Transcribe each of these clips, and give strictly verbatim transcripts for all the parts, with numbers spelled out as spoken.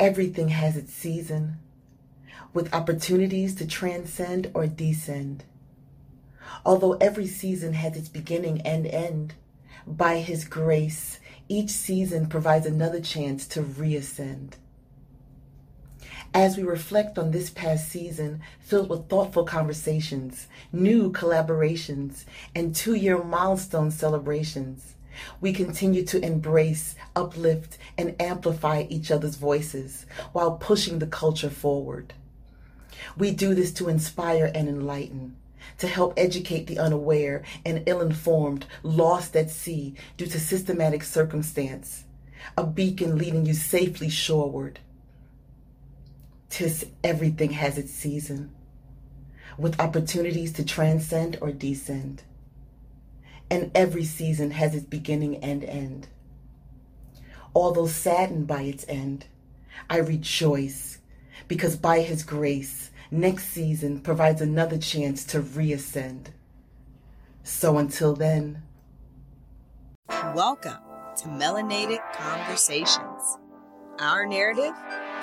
Everything has its season, with opportunities to transcend or descend. Although every season has its beginning and end, by His grace, each season provides another chance to reascend. As we reflect on this past season, filled with thoughtful conversations, new collaborations, and two-year milestone celebrations, we continue to embrace, uplift, and amplify each other's voices while pushing the culture forward. We do this to inspire and enlighten, to help educate the unaware and ill-informed, lost at sea due to systematic circumstance, a beacon leading you safely shoreward. Tis everything has its season, with opportunities to transcend or descend. And every season has its beginning and end. Although saddened by its end, I rejoice, because by His grace, next season provides another chance to reascend. So until then. Welcome to Melanated Conversations. Our narrative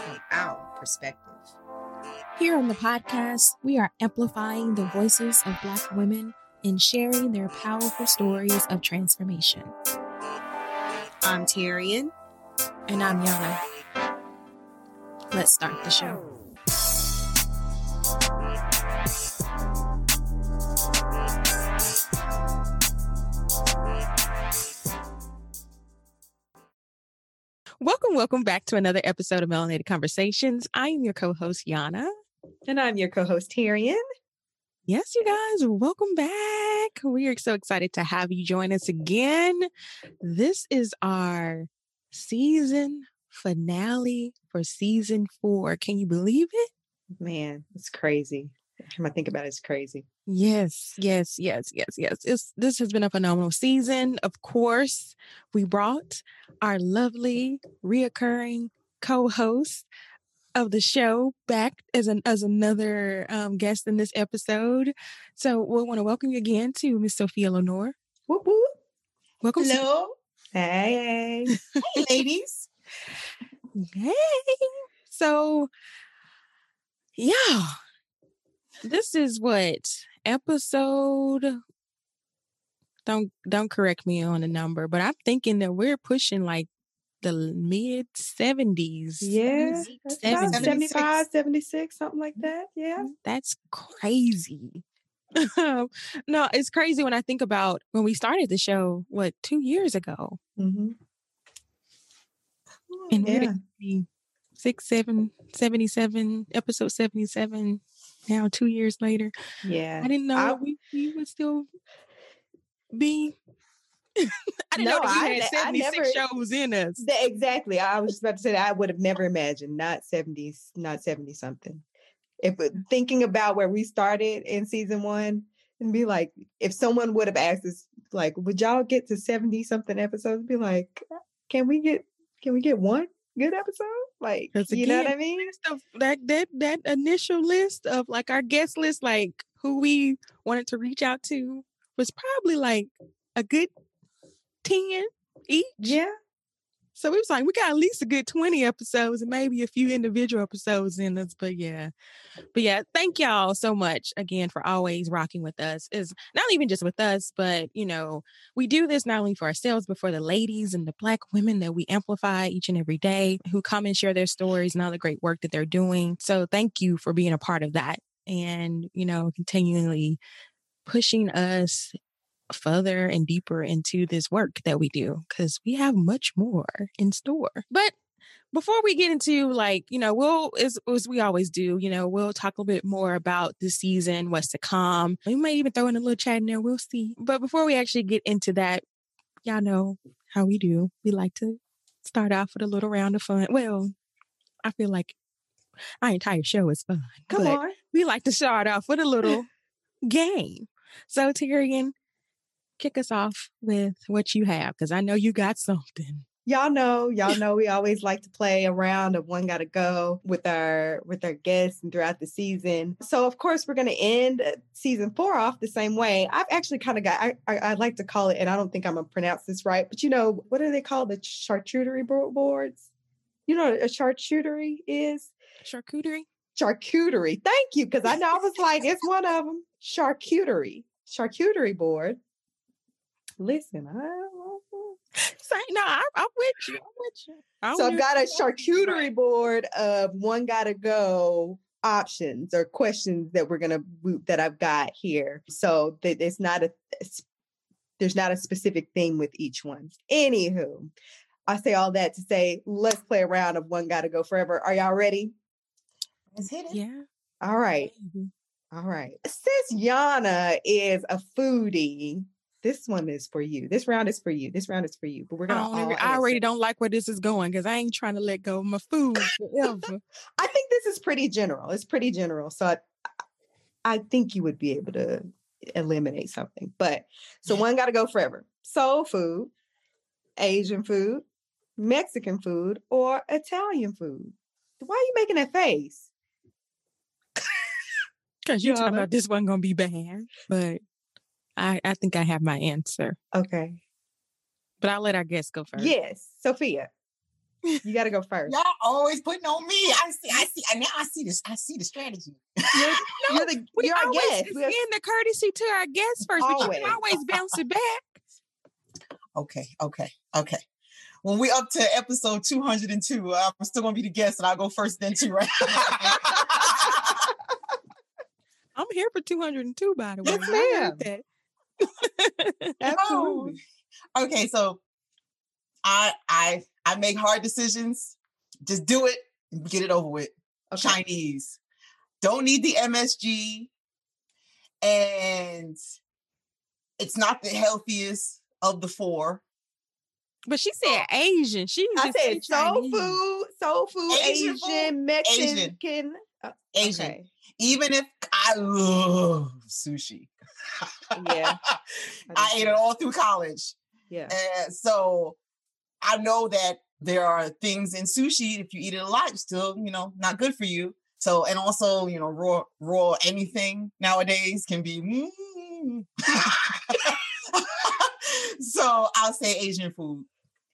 and our perspective. Here on the podcast, we are amplifying the voices of Black women and sharing their powerful stories of transformation. I'm Tarian. And I'm Yana. Let's start the show. Welcome, welcome back to another episode of Melanated Conversations. I am your co-host, Yana. And I'm your co-host, Tarian. Yes, you guys, welcome back. We are so excited to have you join us again. This is our season finale for season four. Can you believe it? Man, it's crazy. I think about it, it's crazy. Yes, yes, yes, yes, yes. It's, this has been a phenomenal season. Of course, we brought our lovely reoccurring co-host of the show back as an as another um, guest in this episode. So we want to welcome you again to Miss Sophia Lenore. Whoop whoop. Welcome. Hello. To- hey. Hey, ladies. Hey. So, yeah. This is what episode, don't don't correct me on the number, but I'm thinking that we're pushing like the mid seventies. Yeah. seventy-five, seventy-six, something like that. Yeah. That's crazy. No, it's crazy when I think about when we started the show, what, two years ago? Mm-hmm. Oh, and yeah. We're six, seven, seventy-seven, episode seventy-seven. Now, two years later. Yeah. I didn't know I, we, we would still be. I didn't no, know that we I, had seventy-six never, shows in us. That, exactly. I was just about to say that I would have never imagined not seventy, not seventy something. If thinking about where we started in season one and be like, if someone would have asked us, like, would y'all get to seventy something episodes? Be like, can we get, can we get one good episode? Like, again, you know what I mean? That, that that initial list of like our guest list, like who we wanted to reach out to was probably like a good ten each. Yeah. So we was like, we got at least a good twenty episodes and maybe a few individual episodes in us. But yeah. But yeah, thank y'all so much again for always rocking with us. It's not even just with us, but you know, we do this not only for ourselves, but for the ladies and the Black women that we amplify each and every day who come and share their stories and all the great work that they're doing. So thank you for being a part of that and, you know, continually pushing us further and deeper into this work that we do, because we have much more in store. But before we get into, like, you know, we'll, as, as we always do, you know, we'll talk a little bit more about the season, what's to come. We might even throw in a little chat in there. We'll see. But before we actually get into that, y'all know how we do. We like to start off with a little round of fun. Well, I feel like our entire show is fun. Come on. We like to start off with a little game. So, Tarian, kick us off with what you have, because I know you got something. Y'all know, y'all know we always like to play a round of One Gotta Go with our with our guests and throughout the season. So of course we're going to end season four off the same way. I've actually kind of got, I, I I like to call it, and I don't think I'm going to pronounce this right, but you know, what are they called? The charcuterie boards? you know what a charcuterie is? Charcuterie? Charcuterie. Thank you. Because I know I was like, it's one of them. Charcuterie. Charcuterie board. Listen, I Say, no, I, I'm with you. I'm with you. I'm so I've got a charcuterie board of one gotta go options or questions that we're gonna that I've got here. So that it's not a there's not a specific theme with each one. Anywho, I say all that to say let's play a round of one gotta go forever. Are y'all ready? Let's hit it. Yeah. All right. Mm-hmm. All right. Since Yana is a foodie. This one is for you. This round is for you. This round is for you. But we're gonna. I, all agree, I already don't like where this is going because I ain't trying to let go of my food forever. I think this is pretty general. It's pretty general, so I, I think you would be able to eliminate something. But so one got to go forever: soul food, Asian food, Mexican food, or Italian food. Why are you making that face? Because you're talking about this one gonna be bad, but. I, I think I have my answer. Okay. But I'll let our guests go first. Yes. Sophia, you got to go first. Y'all always putting on me. I see. I see. Now I see this. I see the strategy. You're, no, you're the, we you're always guest. Extend the courtesy to our guests first. Always. But you can always bounce it back. Okay. Okay. Okay. When we're up to episode two hundred two, I'm still going to be the guest and I'll go first then too, right? I'm here for two hundred two, by the way. Yes, ma'am. Absolutely. Oh. Okay, so I I I make hard decisions. Just do it and get it over with. Okay. Chinese. Don't need the M S G. And it's not the healthiest of the four. But she said oh. Asian. She I said soul food, soul food, Asian, Asian Mexican. Asian. Oh, Asian. Okay. Even if I love sushi. Yeah. I ate it all through college. Yeah. And so I know that there are things in sushi, if you eat it a lot, it's still, you know, not good for you. So, and also, you know, raw, raw anything nowadays can be. Mm. So I'll say Asian food.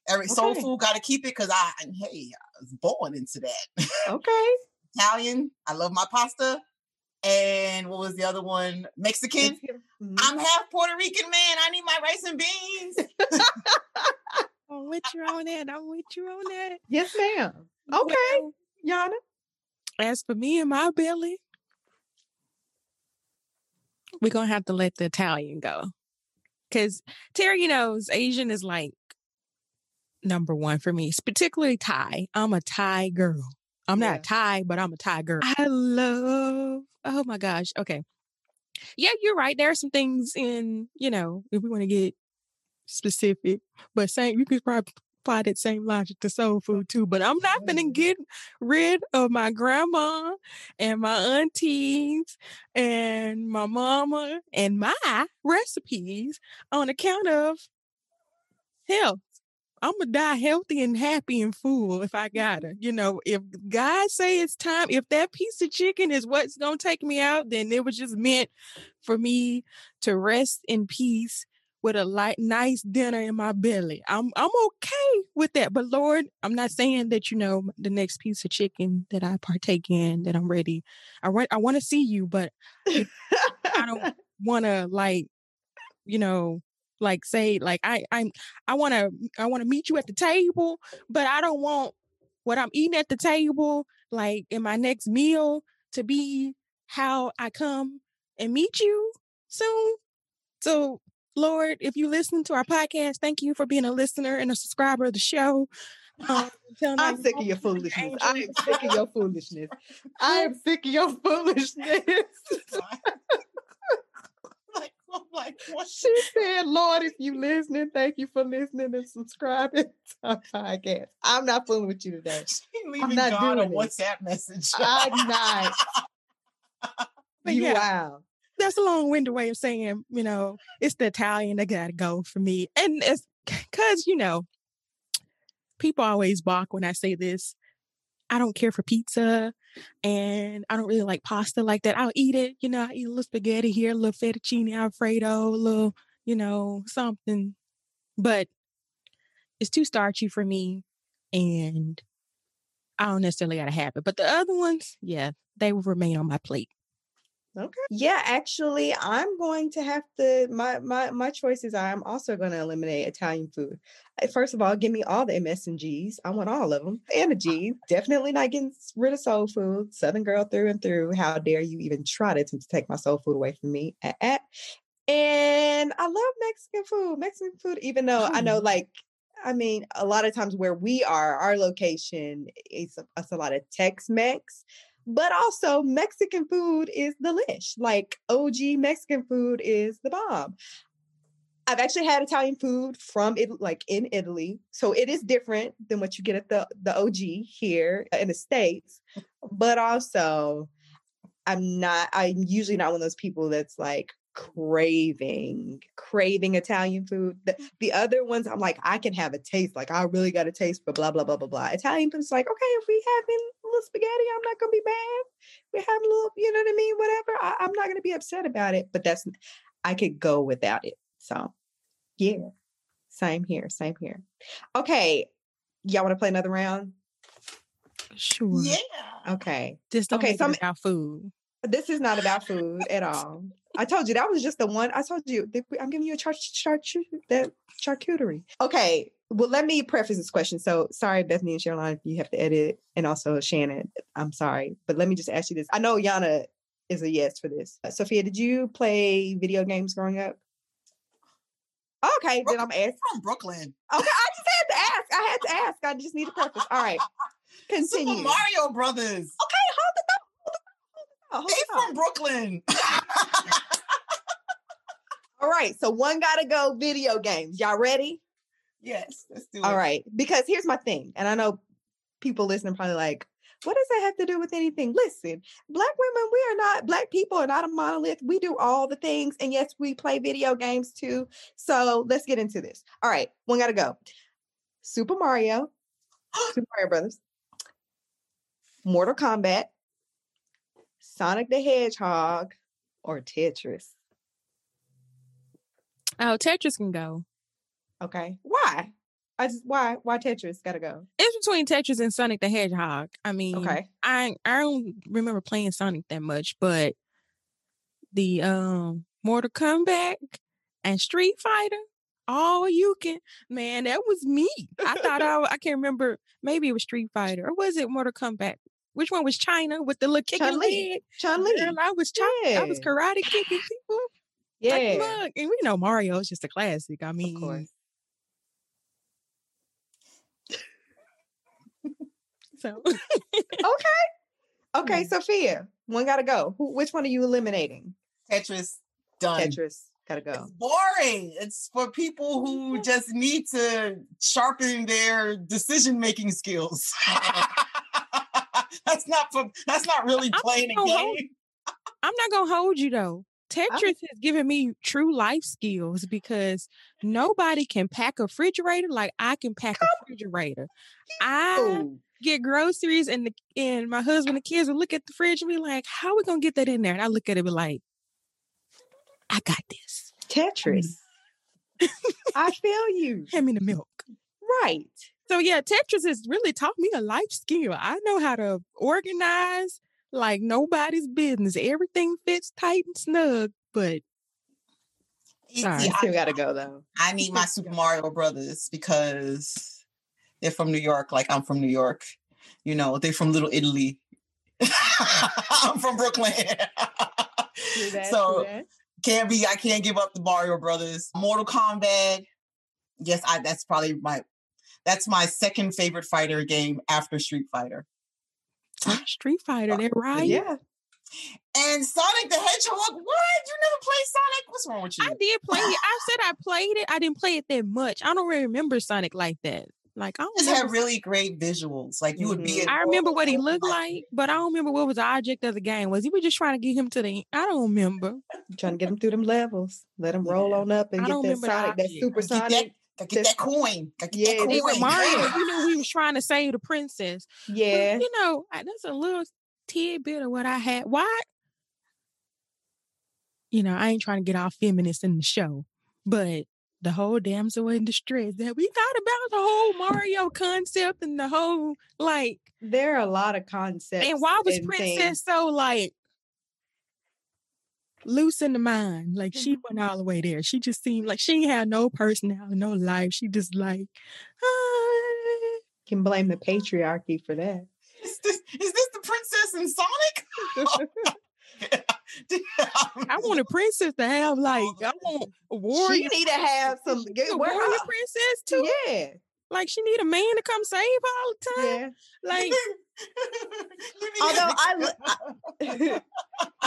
Every okay. Soul food, got to keep it because I, hey, I was born into that. Okay. Italian. I love my pasta. And what was the other one? Mexican. Mm-hmm. I'm half Puerto Rican, man. I need my rice and beans. I'm with you on that. I'm with you on that. Yes, ma'am. Okay, well, Yana. As for me and my belly, we're going to have to let the Italian go. Because Terry knows Asian is like number one for me, particularly Thai. I'm a Thai girl. I'm yeah. not a Thai, but I'm a Thai girl. I love, oh my gosh. Okay. Yeah, you're right. There are some things in, you know, if we want to get specific, but same, you could probably apply that same logic to soul food too, but I'm not going to get rid of my grandma and my aunties and my mama and my recipes on account of health. I'm going to die healthy and happy and full if I got to. You know, if God say it's time, if that piece of chicken is what's going to take me out, then it was just meant for me to rest in peace with a light, nice dinner in my belly. I'm I'm okay with that. But Lord, I'm not saying that, you know, the next piece of chicken that I partake in, that I'm ready. I, re- I want to see you, but I don't want to, like, you know, Like say, like I, I'm, I want to, I want to meet you at the table, but I don't want what I'm eating at the table, like in my next meal, to be how I come and meet you soon. So, Lord, if you listen to our podcast, thank you for being a listener and a subscriber of the show. Um, I'm sick of your foolishness. I am sick of your foolishness. I am sick of your foolishness. I'm like, what? She said, Lord, if you listening, thank you for listening and subscribing to our podcast. I'm not fooling with you today. She leaving I'm not God doing a WhatsApp message. I'm not. You yeah, wow. That's a long-winded way of saying, you know, it's the Italian that got to go for me. And it's because, you know, people always balk when I say this. I don't care for pizza and I don't really like pasta like that. I'll eat it. You know, I eat a little spaghetti here, a little fettuccine Alfredo, a little, you know, something. But it's too starchy for me. And I don't necessarily gotta have it. But the other ones, yeah, they will remain on my plate. Okay. Yeah, actually, I'm going to have to, my my my choices are, I'm also going to eliminate Italian food. First of all, give me all the M's and G's. I want all of them. And the G's. Definitely not getting rid of soul food. Southern girl through and through. How dare you even try to attempt to take my soul food away from me. Uh-uh. And I love Mexican food. Mexican food, even though mm. I know, like, I mean, a lot of times where we are, our location, it's, it's a lot of Tex-Mex. But also Mexican food is delish. Like O G Mexican food is the bomb. I've actually had Italian food from it, like in Italy. So it is different than what you get at the, the O G here in the States. But also I'm not, I'm usually not one of those people that's like craving, craving Italian food. The, the other ones, I'm like, I can have a taste. Like I really got a taste for blah, blah, blah, blah, blah. Italian food's like, okay, if we having a little spaghetti, I'm not going to be mad. We have a little, you know what I mean? Whatever. I, I'm not going to be upset about it, but that's, I could go without it. So yeah, same here, same here. Okay. Y'all want to play another round? Sure. Yeah. Okay. Just don't okay, make so it without food. This is not about food at all. I told you that was just the one. I told you I'm giving you a char- char- char- that charcuterie. Okay. Well, let me preface this question. So sorry, Bethany and Sherilyn, if you have to edit. And also Shannon, I'm sorry. But let me just ask you this. I know Yana is a yes for this. Uh, Sophia, did you play video games growing up? Okay. Brooklyn, then I'm asking. From Brooklyn. Okay. I just had to ask. I had to ask. I just need a preface. All right. Continue. Super Mario Brothers. Okay. Hold the door. Oh, he's on. From Brooklyn. All right. So one got to go video games. Y'all ready? Yes. Let's do it. All right. Because here's my thing. And I know people listening probably like, what does that have to do with anything? Listen, Black women, we are not, Black people are not a monolith. We do all the things. And yes, we play video games too. So let's get into this. All right. One got to go. Super Mario. Super Mario Brothers. Mortal Kombat. Sonic the Hedgehog or Tetris? Oh, Tetris can go. Okay. Why? I just why why Tetris gotta go? It's between Tetris and Sonic the Hedgehog. I mean, okay. I I don't remember playing Sonic that much, but the um Mortal Kombat and Street Fighter, all you can man, that was me. I thought I I can't remember. Maybe it was Street Fighter or was it Mortal Kombat? Which one was China with the little kicking leg? Chun-Li. I was China. Yeah. I was karate kicking people. Yeah. Like, look, and we know Mario is just a classic. I mean. Of course. So. okay. Okay, yeah. Sophia. One got to go. Who, which one are you eliminating? Tetris. Done. Tetris. Got to go. It's boring. It's for people who just need to sharpen their decision-making skills. That's not for, that's not really playing a game. I'm not going to hold you, though. Tetris has given me true life skills because nobody can pack a refrigerator like I can pack a refrigerator. I get groceries and the, and my husband and kids will look at the fridge and be like, how are we going to get that in there? And I look at it and be like, I got this. Tetris. I feel you. Hand me the milk. Right. So, yeah, Tetris has really taught me a life skill. I know how to organize like nobody's business. Everything fits tight and snug, but sorry, see, I still got to go, though. I need my Super Mario Brothers because they're from New York. Like, I'm from New York. You know, they're from Little Italy. I'm from Brooklyn. do that, so, do that. can't be, I can't give up the Mario Brothers. Mortal Kombat. Yes, I. that's probably my... That's my second favorite fighter game after Street Fighter. Street Fighter, they're right. Yeah. And Sonic the Hedgehog, what? You never played Sonic? What's wrong with you? I did play it. I said I played it. I didn't play it that much. I don't really remember Sonic like that. Like I don't just had really great visuals. Like you would be. I remember what he looked like, but I don't remember what was the object of the game was. He was just trying to get him to the. I don't remember. Trying to get him through them levels. Let him roll yeah. on up and I get that Sonic, that Super Sonic. Gotta get that coin. Gotta get yeah, that coin. Mario, you know, he was trying to save the princess. Yeah. But, you know, I, that's a little tidbit of what I had. Why? You know, I ain't trying to get all feminist in the show, but the whole damn so industry that we thought about the whole Mario concept and the whole, like, there are a lot of concepts. And why was and Princess things. so like loose in the mind? Like, she went all the way there. She just seemed like she had no personality, no life. She just like, ah. Can blame the patriarchy for that. Is this, is this the princess in Sonic? I want a princess to have, like, I want a warrior. She need to have some good a warrior princess too. Yeah, like she need a man to come save her all the time. Yeah. Like, although I, I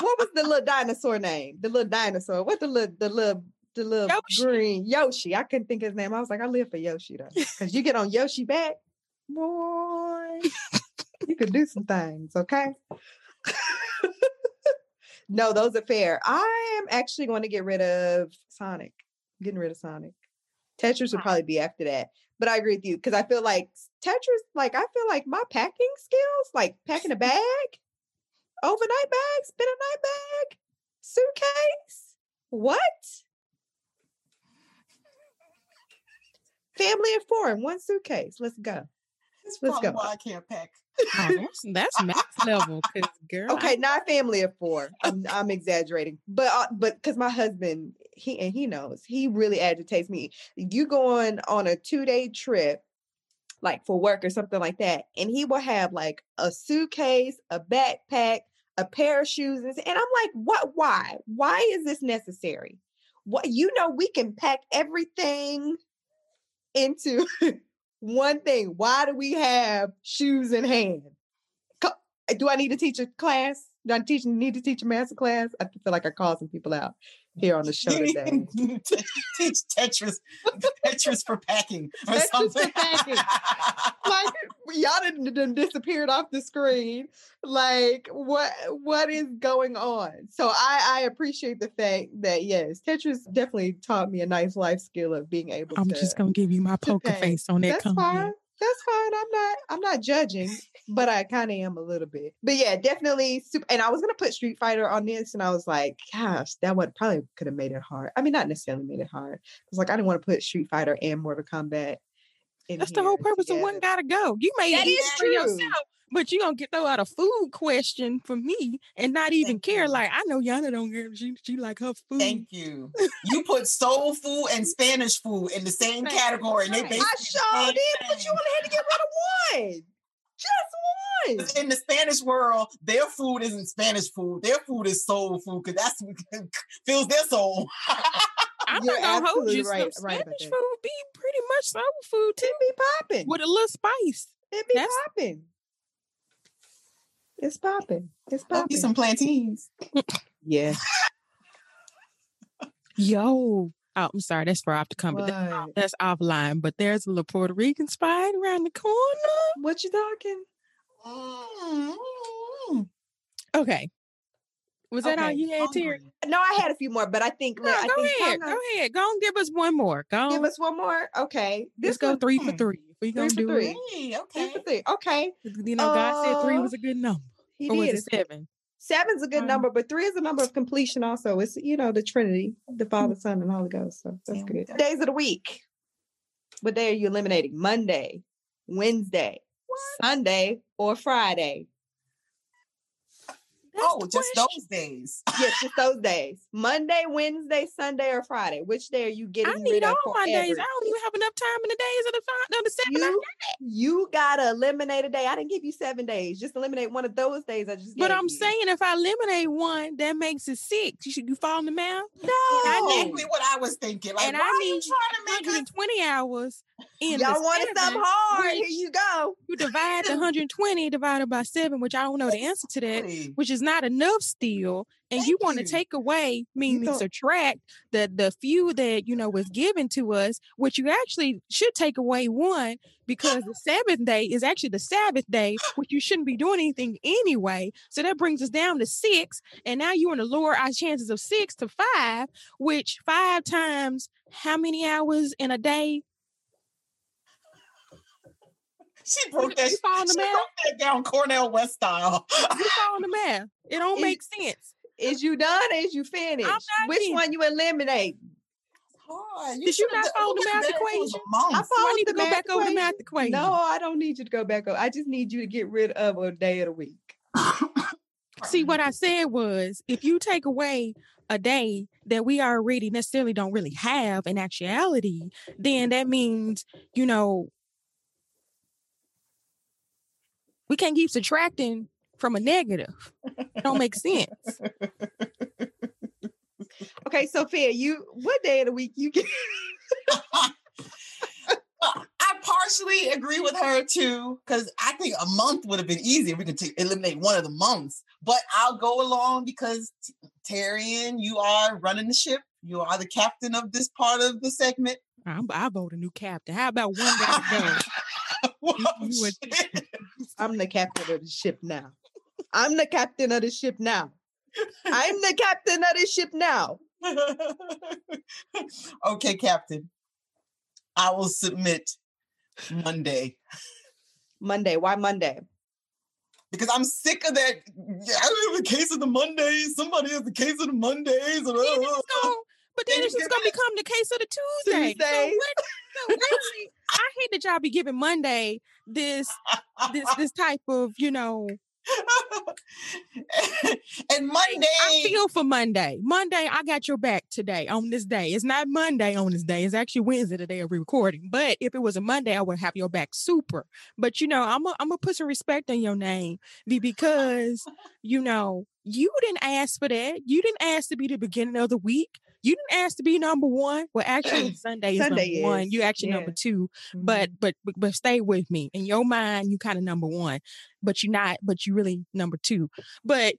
what was the little dinosaur name? The little dinosaur. What the little the little the little Yoshi. green Yoshi? I couldn't think of his name. I was like, I live for Yoshi though, because you get on Yoshi back, boy, you could do some things. Okay. No, those are fair. I am actually going to get rid of Sonic. I'm getting rid of Sonic. Tetris would probably be after that. But I agree with you, because I feel like Tetris, like, I feel like my packing skills, like packing a bag, overnight bag, spin a night bag, suitcase. What? Family and foreign, one suitcase. Let's go. That's Let's go. Why I can't pack. Oh, that's, that's max level, because girl. Okay, I... not family of four. I'm, I'm exaggerating, but uh, but because my husband, he and he knows, he really agitates me. You going on a two day trip, like for work or something like that, and he will have like a suitcase, a backpack, a pair of shoes, and I'm like, what? Why? Why is this necessary? What, you know, we can pack everything into. One thing, why do we have shoes in hand? Do I need to teach a class? Do I teach, need to teach a master class? I feel like I called some people out here on the show today. Teach Tetris, Tetris for packing or Tetris something. For packing. Like, y'all didn't, didn't disappeared off the screen. Like, what what is going on? So I, I appreciate the fact that, yes, Tetris definitely taught me a nice life skill of being able I'm to. I'm just going to give you my poker face on that. That's comment. Fine. That's fine. I'm not, I'm not judging, but I kind of am a little bit. But yeah, definitely super. And I was going to put Street Fighter on this, and I was like, gosh, that would probably could have made it hard. I mean, not necessarily made it hard. I was like, I didn't want to put Street Fighter and Mortal Kombat in That's the whole purpose together. Of one gotta go. You made that it is for yourself, but you're going to get throw out a food question for me and not even Thank care. You. Like, I know Yana don't care. She, she like her food. Thank you. You put soul food and Spanish food in the same category. And they basically I sure did, but you only had to get rid of one. Just one. In the Spanish world, their food isn't Spanish food. Their food is soul food, because that's what fills their soul. I'm You're not going to hold you. Right, Spanish right food be pretty much soul food. It be popping. With a little spice. It be popping. It's popping. It's popping. Get some plantains. Yeah. Yo. Oh, I'm sorry. That's for off to come. But that's, off, that's offline. But there's a little Puerto Rican spot around the corner. What you talking? Mm-hmm. Okay. Was that okay. all you had, Terry? No, I had a few more, but I think... No, I go, think ahead. Kinda... go ahead. Go and give us one more. Go on. Give us one more? Okay. This Let's go three hmm. for three. We gonna do three. It. Okay. Three for three. Okay. You know, God uh, said three was a good number. He or did. Was it seven? Seven's a good um, number, but three is a number of completion also. It's, you know, the Trinity, the Father, Son, and Holy Ghost. So that's good. Days of the week. What day are you eliminating? Monday, Wednesday, what? Sunday, or Friday? That's oh, just those days. Yes, just those days. Monday, Wednesday, Sunday, or Friday. Which day are you getting? I need rid all of my forever? Days. I don't even have enough time in the days of the five, of the seven. You, you gotta eliminate a day. I didn't give you seven days. Just eliminate one of those days. I just. But I'm you. saying, if I eliminate one, that makes it six. You should you fall in the math? No, that's exactly what I was thinking. Like, and why I are you trying to make one hundred twenty hours? In Y'all wanted something hard. Here you go. You divide the one hundred twenty divided by seven, which I don't know the answer to that, which is not enough still. And Thank you want to take away, meaning subtract the, the few that, you know, was given to us, which you actually should take away one, because the seventh day is actually the Sabbath day, which you shouldn't be doing anything anyway. So that brings us down to six. And now you want to lower our chances of six to five, which five times how many hours in a day? She broke that. You found the she math? Broke that down Cornel West style. You found the math. It don't is, make sense. Is you done? Is you finished? Which finished. One you eliminate? hard. You Did you not follow the math equation? I followed the go back equation. over the math equation. No, I don't need you to go back over. I just need you to get rid of a day of the week. See, what I said was, if you take away a day that we already necessarily don't really have in actuality, then that means, you know, we can't keep subtracting from a negative. It don't make sense. Okay, Sophia, you what day of the week you get? I partially agree with her too, because I think a month would have been easier. We could t- eliminate one of the months, but I'll go along because t- Taryn, you are running the ship. You are the captain of this part of the segment. I'm, I vote a new captain. How about one day? Whoa, you, you shit. I'm the captain of the ship now. I'm the captain of the ship now. I'm the captain of the ship now. Okay, Captain. I will submit Monday. Monday. Why Monday? Because I'm sick of that. I have the case of the Mondays. Somebody has the case of the Mondays. But then it's just going to become the case of the Tuesday. Tuesday. So what? So really, I hate that y'all be giving Monday this this this type of, you know. And Monday, I feel for Monday. Monday, I got your back today on this day. It's not Monday on this day. It's actually Wednesday the day of re-recording. But if it was a Monday, I would have your back super. But you know, I'm a, I'm gonna put some respect on your name because you know you didn't ask for that. You didn't ask to be the beginning of the week. You didn't ask to be number one. Well, actually, Sunday is Sunday number is. one. You actually yeah. number two. Mm-hmm. But but but stay with me. In your mind, you kind of number one, but you're not. But you really number two. But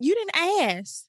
you didn't ask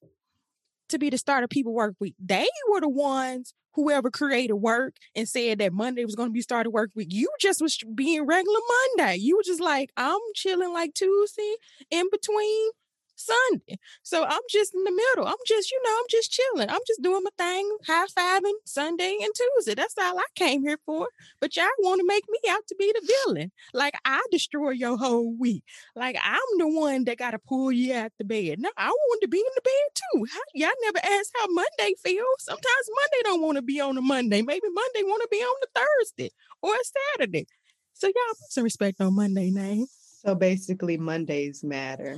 to be the start of people work week. They were the ones whoever created work and said that Monday was going to be started work week. You just was being regular Monday. You were just like, I'm chilling like Tuesday in between Sunday. So I'm just in the middle. I'm just, you know, I'm just chilling. I'm just doing my thing, high-fiving Sunday and Tuesday. That's all I came here for. But y'all want to make me out to be the villain. Like, I destroy your whole week. Like, I'm the one that got to pull you out the bed. No, I want to be in the bed too. How, y'all never ask how Monday feels. Sometimes Monday don't want to be on a Monday. Maybe Monday want to be on a Thursday or a Saturday. So y'all put some respect on Monday name. So basically, Mondays matter.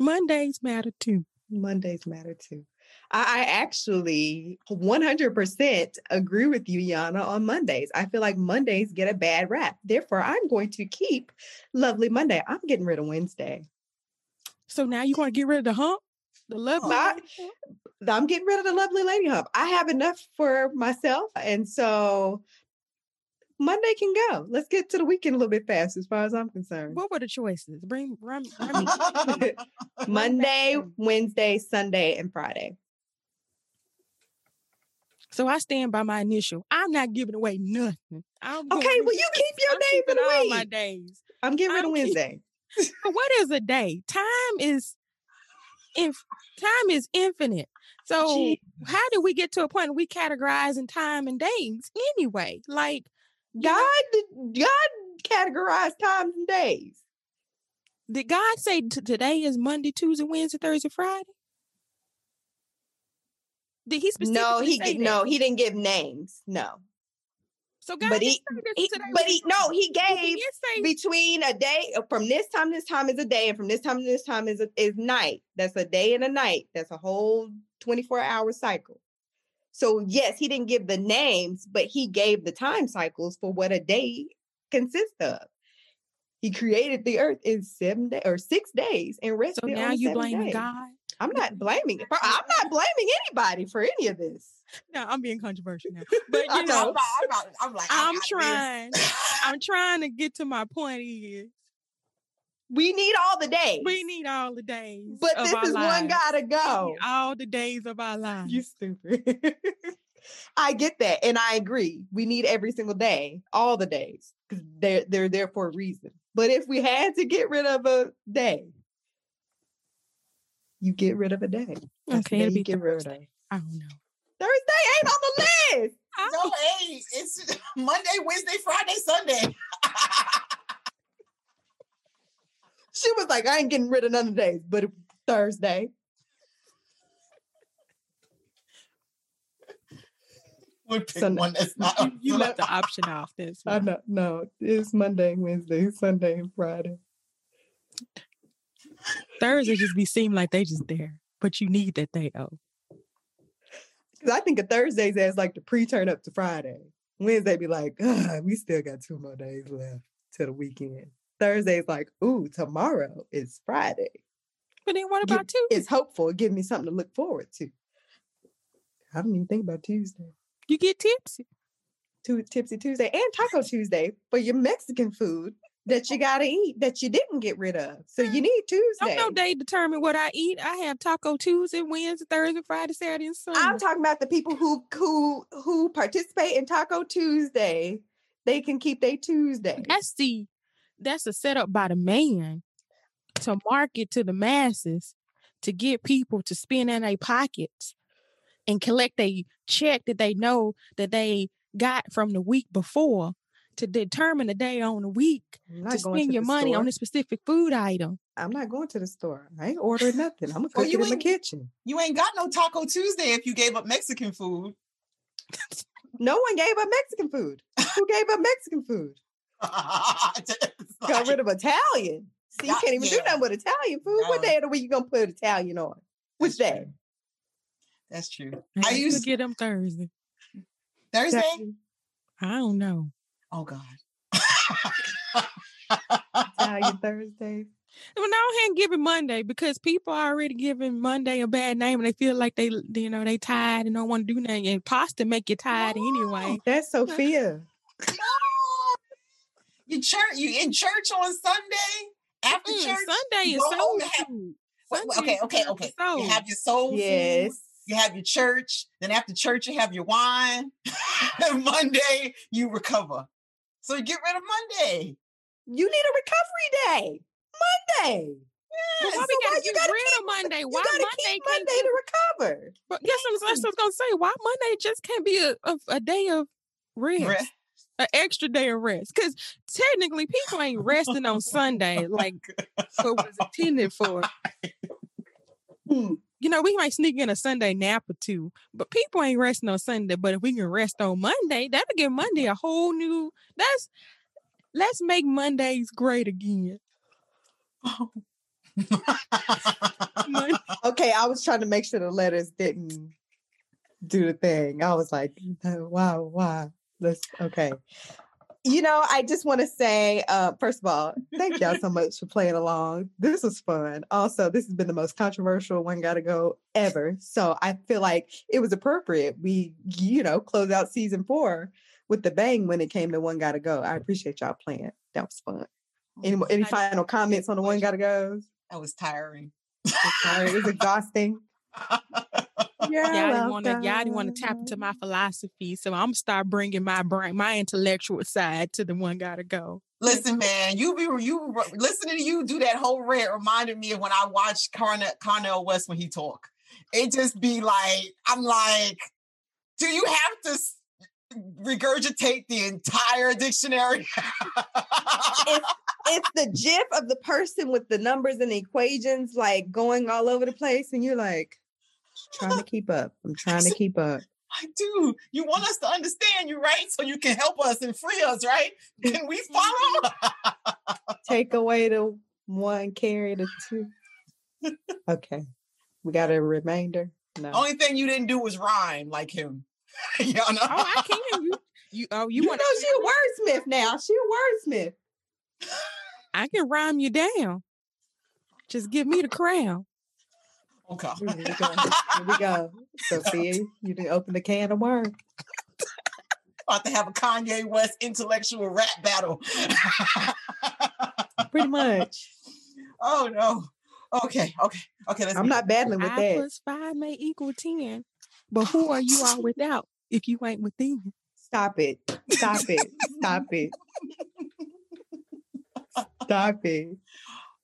Mondays matter too. Mondays matter too. I, I actually one hundred percent agree with you, Yana, on Mondays. I feel like Mondays get a bad rap. Therefore, I'm going to keep lovely Monday. I'm getting rid of Wednesday. So now you're going to get rid of the hump? The lovely I, I'm getting rid of the lovely lady hump. I have enough for myself. And so Monday can go. Let's get to the weekend a little bit fast as far as I'm concerned. What were the choices? Bring, bring, bring me. Monday, Wednesday, Sunday, and Friday. So I stand by my initial. I'm not giving away nothing. I'm okay, going well, you keep your I'm name for the all week. My days. I'm getting rid of Wednesday. What is a day? Time is inf- time is infinite. So Jeez. How did we get to a point where we categorizing time and days anyway? Like, God, God categorized times and days. Did God say t- today is Monday, Tuesday, Wednesday, Thursday, Friday? Did he specifically no, he say that? No, he didn't give names. No. So God but he, he but he no, he gave he between a day from this time to this time is a day, and from this time to this time is a, is night. That's a day and a night. That's a whole twenty-four hour cycle. So yes, he didn't give the names, but he gave the time cycles for what a day consists of. He created the earth in seven days or six days and rested. So now you blaming God? I'm not blaming. I'm not blaming anybody for any of this. No, I'm being controversial now. But you know, I'm, I'm, I'm, like, I'm trying. I'm trying to get to my point is we need all the days. We need all the days. But this is one gotta go. All the days of our lives. You stupid. I get that. And I agree. We need every single day, all the days, because they're, they're there for a reason. But if we had to get rid of a day, you get rid of a day. That's okay, it'll be get rid of. I don't know. Thursday ain't on the list. I... No, hey, it's Monday, Wednesday, Friday, Sunday. She was like, I ain't getting rid of none of the days, but Thursday. We'll pick Sunday. One that's not. You, you left the option off this one. I know. No, it's Monday, Wednesday, Sunday, and Friday. Thursday just be seem like they just there, but you need that day off. Because I think of Thursdays as like the pre-turn up to Friday. Wednesday be like, we still got two more days left till the weekend. Thursday's like, ooh, tomorrow is Friday. But then what about Tuesday? It's hopeful. Give me something to look forward to. I don't even think about Tuesday. You get tipsy. To, tipsy Tuesday and Taco Tuesday for your Mexican food that you got to eat that you didn't get rid of. So you need Tuesday. Don't no day determine what I eat. I have Taco Tuesday, Wednesday, Thursday, Friday, Saturday, and Sunday. I'm talking about the people who who, who participate in Taco Tuesday. They can keep their Tuesday. That's the, that's a setup by the man to market to the masses, to get people to spend in their pockets and collect a check that they know that they got from the week before to determine the day on the week to spend your money on a specific food item. I'm not going to the store. I ain't ordering nothing. I'm going to cook it in the kitchen. You ain't got no Taco Tuesday if you gave up Mexican food. No one gave up Mexican food. Who gave up Mexican food? Got rid of Italian. See, you can't even yeah. do nothing with Italian food. No. What day of the week you going to put Italian on? Which That's day? True. That's true. I, I used to get them Thursday. Thursday? I don't know. Oh, God. Italian Thursday. Well, no, I ain't giving Monday because people are already giving Monday a bad name and they feel like they, you know, they tired and don't want to do nothing. And pasta make you tired no, anyway. That's Sophia. No. You church, you in church on Sunday? After mm, church? Sunday is soul food. Have, Sunday okay, okay, okay. Soul. You have your soul food. Yes. You have your church. Then after church, you have your wine. Monday, you recover. So you get rid of Monday. You need a recovery day. Monday. Yeah. So we gotta why get gotta rid keep, of Monday? Why Monday keep Monday can't to recover? But guess what I was going to say. Why Monday just can't be a, a, a day of rest? rest. An extra day of rest. Because technically, people ain't resting on Sunday like what was intended for. You know, we might sneak in a Sunday nap or two, but people ain't resting on Sunday. But if we can rest on Monday, that'll give Monday a whole new... That's Let's make Mondays great again. Oh. Okay, I was trying to make sure the letters didn't do the thing. I was like, wow, wow. Let's, okay. You know, I just want to say, uh, first of all, thank y'all so much for playing along. This was fun. Also, this has been the most controversial one gotta go ever. So I feel like it was appropriate. We, you know, close out season four with the bang when it came to one gotta go. I appreciate y'all playing. That was fun. Any, any final comments on the one gotta go? That was tiring. It was, tiring. It was exhausting. Y'all didn't want to. Y'all didn't want to tap into my philosophy, so I'm start bringing my brain, my intellectual side to the one gotta go. Listen, man, you be you listening to you do that whole rant reminded me of when I watched Carnell Carnell West when he talk. It just be like, I'm like, do you have to regurgitate the entire dictionary? it's, it's the gif of the person with the numbers and the equations like going all over the place, and you're like. Trying to keep up. I'm trying to keep up. I do. You want us to understand you, right? So you can help us and free us, right? Can we follow? Take away the one, carry the two. Okay. We got a remainder. No. Only thing you didn't do was rhyme like him. You know? Oh, I can. You, you, oh, you, you wanna... know she a wordsmith now. She a wordsmith. I can rhyme you down. Just give me the crown. Okay. Here we go. Here we go. Sophia, you didn't open the can of worms. About to have a Kanye West intellectual rap battle. Pretty much. Oh no. Okay. Okay. Okay. Let's I'm not battling with I that. Plus five may equal ten, but who are you all without if you ain't within? Stop it. Stop it. Stop it. Stop it.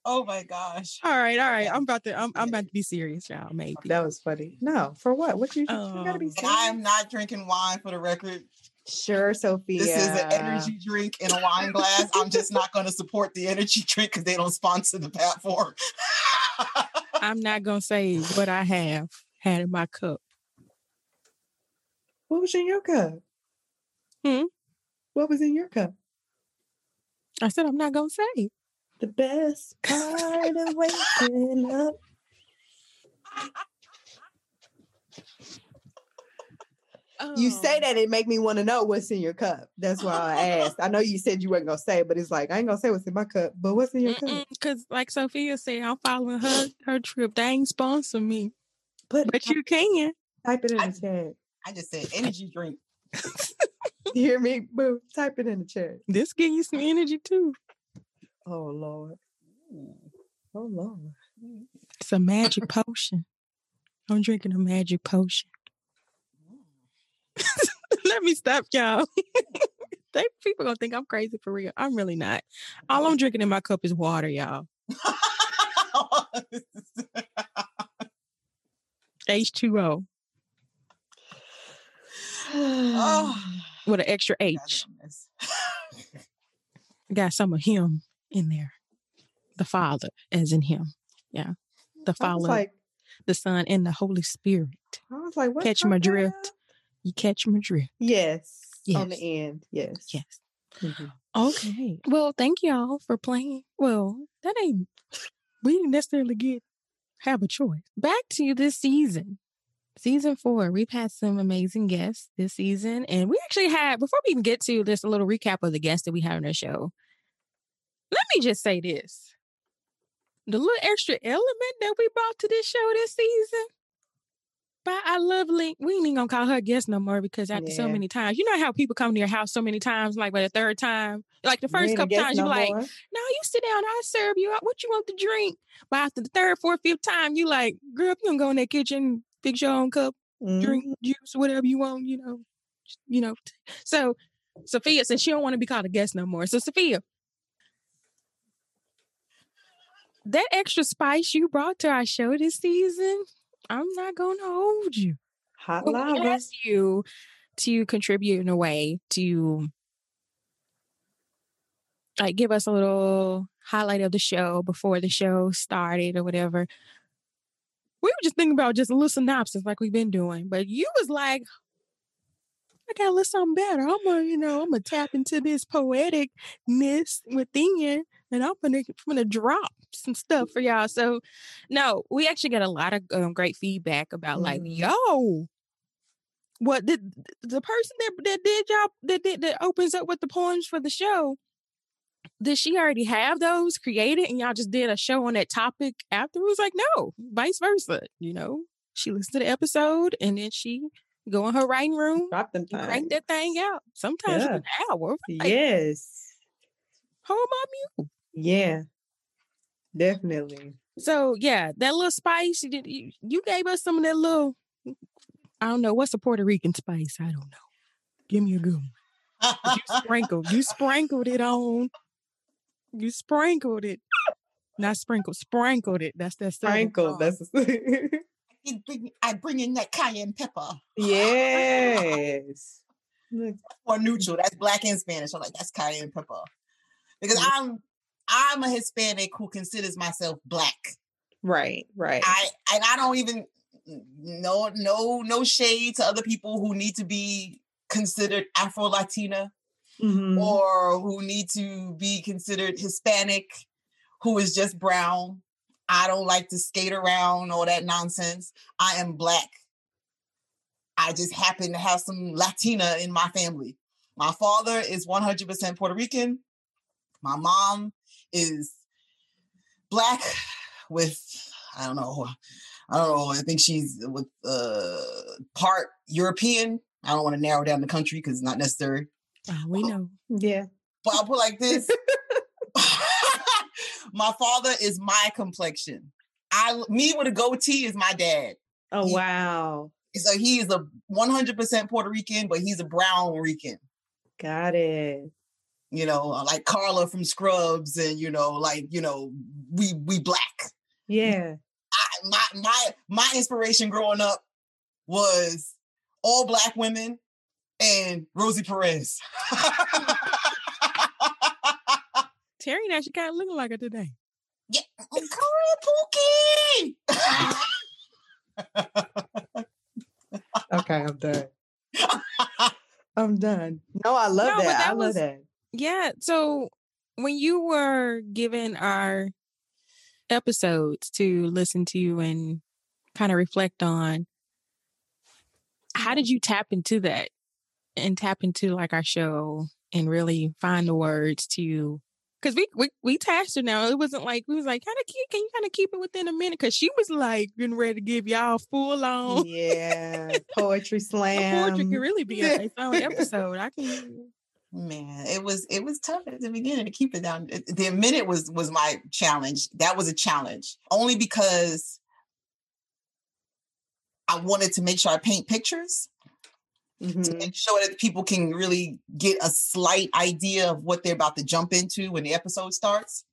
Oh my gosh! All right, all right. I'm about to. I'm, I'm about to be serious, y'all. Maybe that was funny. No, for what? What you, um, you gotta be serious? I'm not drinking wine for the record. Sure, Sophia. This is an energy drink in a wine glass. I'm just not going to support the energy drink because they don't sponsor the platform. I'm not gonna say what I have had in my cup. What was in your cup? Hmm? What was in your cup? I said, I'm not going to say. The best part of waking up. Oh. You say that, it make me want to know what's in your cup. That's why I asked. I know you said you weren't going to say it, but it's like, I ain't going to say what's in my cup, but what's in your Mm-mm, cup? Because like Sophia said, I'm following her her trip. They ain't sponsor me. But, but you can. Type it in I, the chat. I just said energy drink. You hear me? Boo. Type it in the chat. This gives you some energy too. Oh, Lord. Oh, Lord. It's a magic potion. I'm drinking a magic potion. Let me stop, y'all. They, people gonna think I'm crazy for real. I'm really not. All I'm drinking in my cup is water, y'all. H two O. Oh. With an extra H. Got some of him in there. The Father, as in him. Yeah. The Father, like, the Son, and the Holy Spirit. I was like, what? Catch my drift. That? You catch my drift. Yes. Yes. On the end. Yes. Yes. Mm-hmm. Okay. Well, thank y'all for playing. Well, that ain't, we didn't necessarily get, have a choice. Back to this season. Season four. We've had some amazing guests this season. And we actually had, before we even get to this, a little recap of the guests that we had on our show. Let me just say this. The little extra element that we brought to this show this season. But I love Link. We ain't even gonna call her a guest no more because after yeah. so many times, you know how people come to your house so many times, like by the third time, like the first couple times, no you're like, more. No, you sit down, I'll serve you. What you want to drink? But after the third, fourth, fifth time, you like, girl, you gonna go in that kitchen, fix your own cup, mm-hmm. drink juice, whatever you want, you know, you know. So Sophia said she don't want to be called a guest no more. So Sophia, that extra spice you brought to our show this season, I'm not going to hold you. Hot lava. We asked you to contribute in a way to like give us a little highlight of the show before the show started or whatever. We were just thinking about just a little synopsis like we've been doing, but you was like, I got a little something better. I'm going to, you know, I'm going to tap into this poeticness within you. And I'm gonna, I'm gonna drop some stuff for y'all. So, no, we actually got a lot of um, great feedback about mm. like, yo, what did the person that, that did y'all that did that opens up with the poems for the show? Did she already have those created, and y'all just did a show on that topic afterwards? Like, no, vice versa. You know, she listened to the episode, and then she go in her writing room, drop them things, write that thing out. Sometimes yeah. an hour. Right? Yes, poem on mute. Yeah, definitely. So yeah, that little spice you did, you, you gave us some of that little, I don't know, what's a Puerto Rican spice? I don't know. Give me a good one. You sprinkled, you sprinkled it on. You sprinkled it, not sprinkled, sprinkled it. That's that sprinkle. That's. I bring, I bring in that cayenne pepper. Yes. Or neutral. That's black and Spanish. I'm like, that's cayenne pepper because yes. I'm. I'm a Hispanic who considers myself black. Right, right. I and I don't even no no no shade to other people who need to be considered Afro-Latina mm-hmm. or who need to be considered Hispanic, who is just brown. I don't like to skate around all that nonsense. I am black. I just happen to have some Latina in my family. My father is one hundred percent Puerto Rican. My mom is black with, I don't know, I don't know, I think she's with uh, part European. I don't want to narrow down the country because it's not necessary. Uh, we know. Uh, yeah. But I'll put like this. My father is my complexion. I, me with a goatee is my dad. Oh, he, wow. So he is a one hundred percent Puerto Rican, but he's a brown Rican. Got it. You know, like Carla from Scrubs and, you know, like, you know, we we black. Yeah. I, my my my inspiration growing up was all black women and Rosie Perez. Terry actually kind of looking like her today. Yeah. Come on, Pookie! Okay, I'm done. I'm done. No, I love no, that. that. I was, love that. Yeah. So when you were given our episodes to listen to and kind of reflect on, how did you tap into that and tap into like our show and really find the words to, because we, we we tasked her now. It wasn't like, we was like, kind of keep, can you kind of keep it within a minute? Because she was like, getting ready to give y'all full on. Yeah, poetry slam. Poetry could really be a nice own episode. I can. Man, it was it was tough at the beginning to keep it down. The minute was was my challenge. That was a challenge only because I wanted to make sure I paint pictures. Mm-hmm. To make sure that people can really get a slight idea of what they're about to jump into when the episode starts.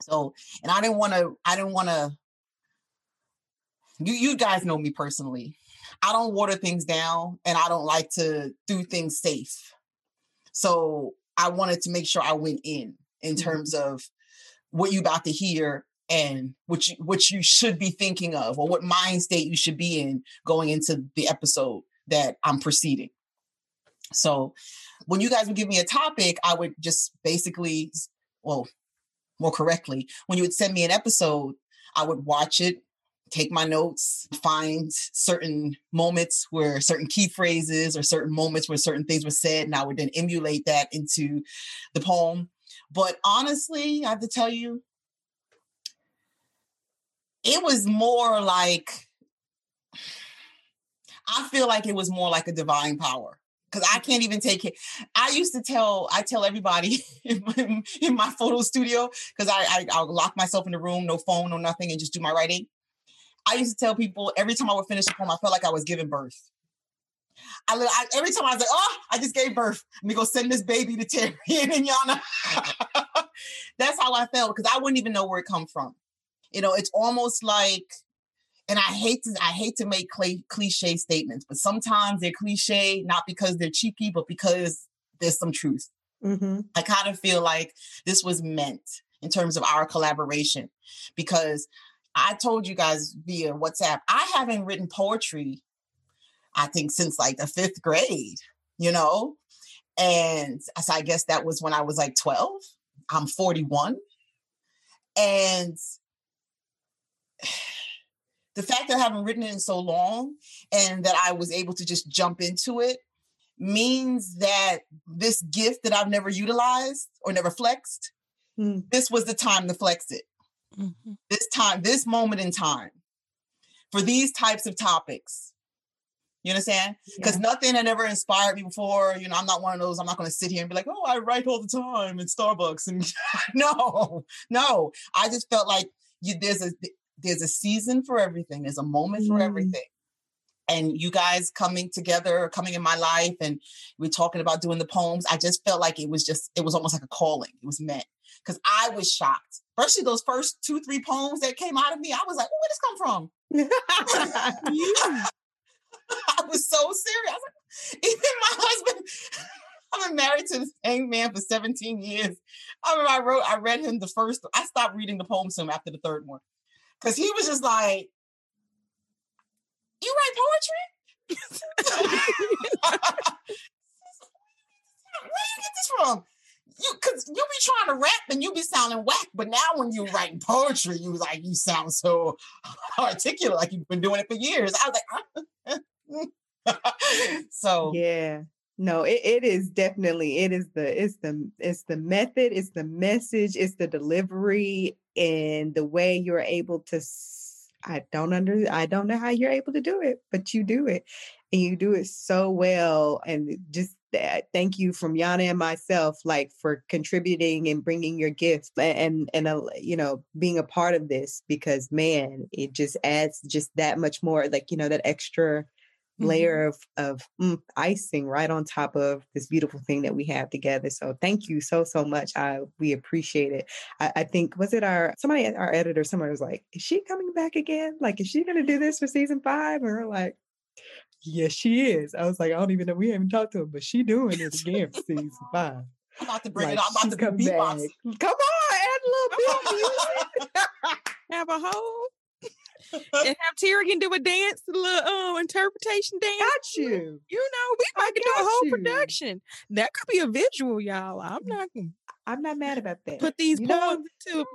So, and I didn't want to, I didn't want to, you, you guys know me personally. I don't water things down and I don't like to do things safe. So I wanted to make sure I went in, in terms of what you're about to hear and what you, what you should be thinking of or what mind state you should be in going into the episode that I'm proceeding. So when you guys would give me a topic, I would just basically, well, more correctly, when you would send me an episode, I would watch it, take my notes, find certain moments where certain key phrases or certain moments where certain things were said, and I would then emulate that into the poem. But honestly, I have to tell you, it was more like, I feel like it was more like a divine power because I can't even take it. I used to tell, I tell everybody in my, in my photo studio, because I, I, I'll lock myself in the room, no phone, no nothing, and just do my writing. I used to tell people every time I would finish a poem, I felt like I was giving birth. I, I Every time I was like, oh, I just gave birth. Let me go send this baby to Terry and Yana. That's how I felt because I wouldn't even know where it come from. You know, it's almost like, and I hate to I hate to make cl- cliche statements, but sometimes they're cliche, not because they're cheeky, but because there's some truth. Mm-hmm. I kind of feel like this was meant in terms of our collaboration, because I told you guys via WhatsApp, I haven't written poetry, I think, since like the fifth grade, you know? And so I guess that was when I was like twelve. I'm forty-one. And the fact that I haven't written it in so long and that I was able to just jump into it means that this gift that I've never utilized or never flexed, mm. this was the time to flex it. Mm-hmm. This time, this moment in time for these types of topics. You understand? Because yeah. nothing had ever inspired me before. You know, I'm not one of those. I'm not going to sit here and be like, oh, I write all the time in Starbucks. And no, no. I just felt like you, there's a, There's a season for everything. There's a moment for everything. And you guys coming together, coming in my life, and we're talking about doing the poems. I just felt like it was just, it was almost like a calling. It was meant. Because I was shocked. Especially those first two, three poems that came out of me. I was like, oh, where did this come from? I was so serious. I was like, even my husband, I've been married to the same man for seventeen years. I remember I wrote, I read him the first, I stopped reading the poems to him after the third one. Because he was just like, you write poetry? Where you get this from? You, because you be trying to rap and you be sounding whack. But now when you're writing poetry, you like, you sound so articulate, like you've been doing it for years. I was like, so. Yeah. No, it, it is definitely, it is the, it's the, it's the method, it's the message, it's the delivery, and the way you're able to, I don't under, I don't know how you're able to do it, but you do it and you do it so well. And just that, thank you from Yana and myself, like for contributing and bringing your gifts and, and, and, you know, being a part of this, because man, it just adds just that much more, like, you know, that extra layer of of mm, icing right on top of this beautiful thing that we have together. So thank you so so much. I we appreciate it. I, I think was it our somebody our editor somebody was like, is she coming back again? Like, is she gonna do this for season five? And we're like, yes, she is. I was like, I don't even know. We haven't talked to her, but she doing it again for season five. I'm about to bring like, it. I'm about to come beatbox. Back. Come on, add a little bit of music. Have a whole. and have Tyrion do a dance, a little uh, interpretation dance. Got you. You know, we might do a whole you. production. That could be a visual, y'all. I'm not. I'm not mad about that. Put these you poems know, into.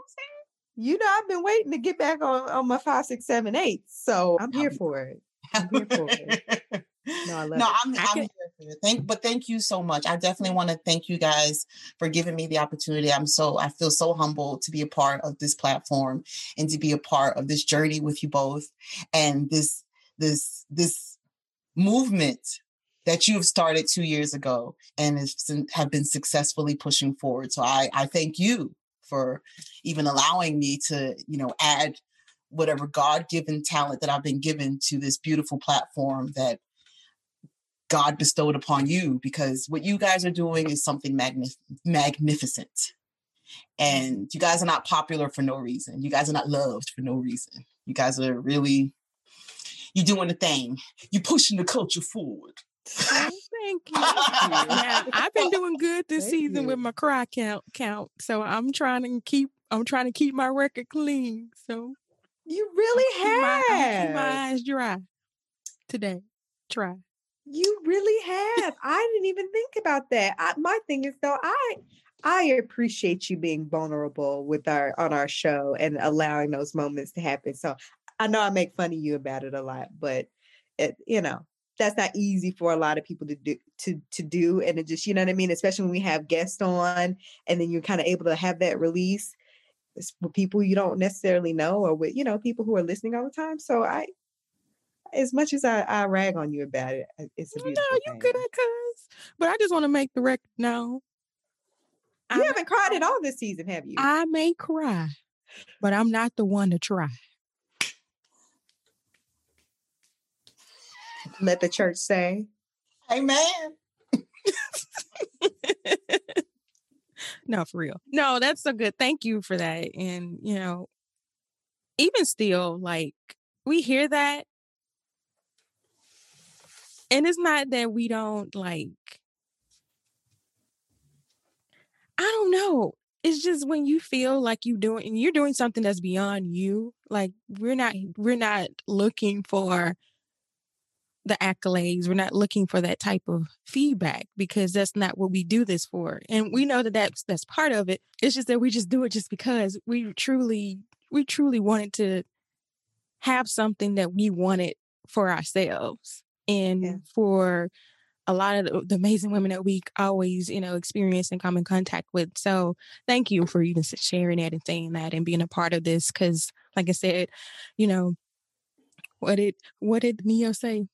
You know, I've been waiting to get back on, on my five, six, seven, eight. So I'm here for it. I'm here for it. No, I love no, it. I'm, I'm here for you. Thank, but thank you so much. I definitely want to thank you guys for giving me the opportunity. I'm so, I feel so humbled to be a part of this platform and to be a part of this journey with you both and this, this, this movement that you've started two years ago and have been successfully pushing forward. So I, I thank you for even allowing me to, you know, add whatever God-given talent that I've been given to this beautiful platform that God bestowed upon you, because what you guys are doing is something magnif- magnificent. And you guys are not popular for no reason. You guys are not loved for no reason. You guys are really, you're doing the thing. You're pushing the culture forward. Oh, thank you. Now, I've been doing good this thank season you. with my cry count count. So I'm trying to keep I'm trying to keep my record clean. So you really have. My, keep my eyes dry today. Try. You really have. I didn't even think about that. I, my thing is though, I I appreciate you being vulnerable with our on our show and allowing those moments to happen. So I know I make fun of you about it a lot, but it, you know. That's not easy for a lot of people to do, to, to do. And it just, you know what I mean? Especially when we have guests on and then you're kind of able to have that release with people you don't necessarily know or with, you know, people who are listening all the time. So I, as much as I, I rag on you about it, it's a beautiful No, you're good at cuz. But I just want to make the record known. You I haven't cried cry. at all this season, have you? I may cry, but I'm not the one to try. Let the church say, amen. No, for real. No, that's so good. Thank you for that. And, you know, even still, like, we hear that. And it's not that we don't, like, I don't know. It's just when you feel like you doing, you're doing something that's beyond you. Like, we're not, we're not looking for the accolades. We're not looking for that type of feedback because that's not what we do this for. And we know that that's, that's part of it. It's just that we just do it just because we truly, we truly wanted to have something that we wanted for ourselves and yeah. for a lot of the amazing women that we always, you know, experience and come in contact with. So thank you for even sharing that and saying that and being a part of this. Cause like I said, you know, what did, what did Neo say?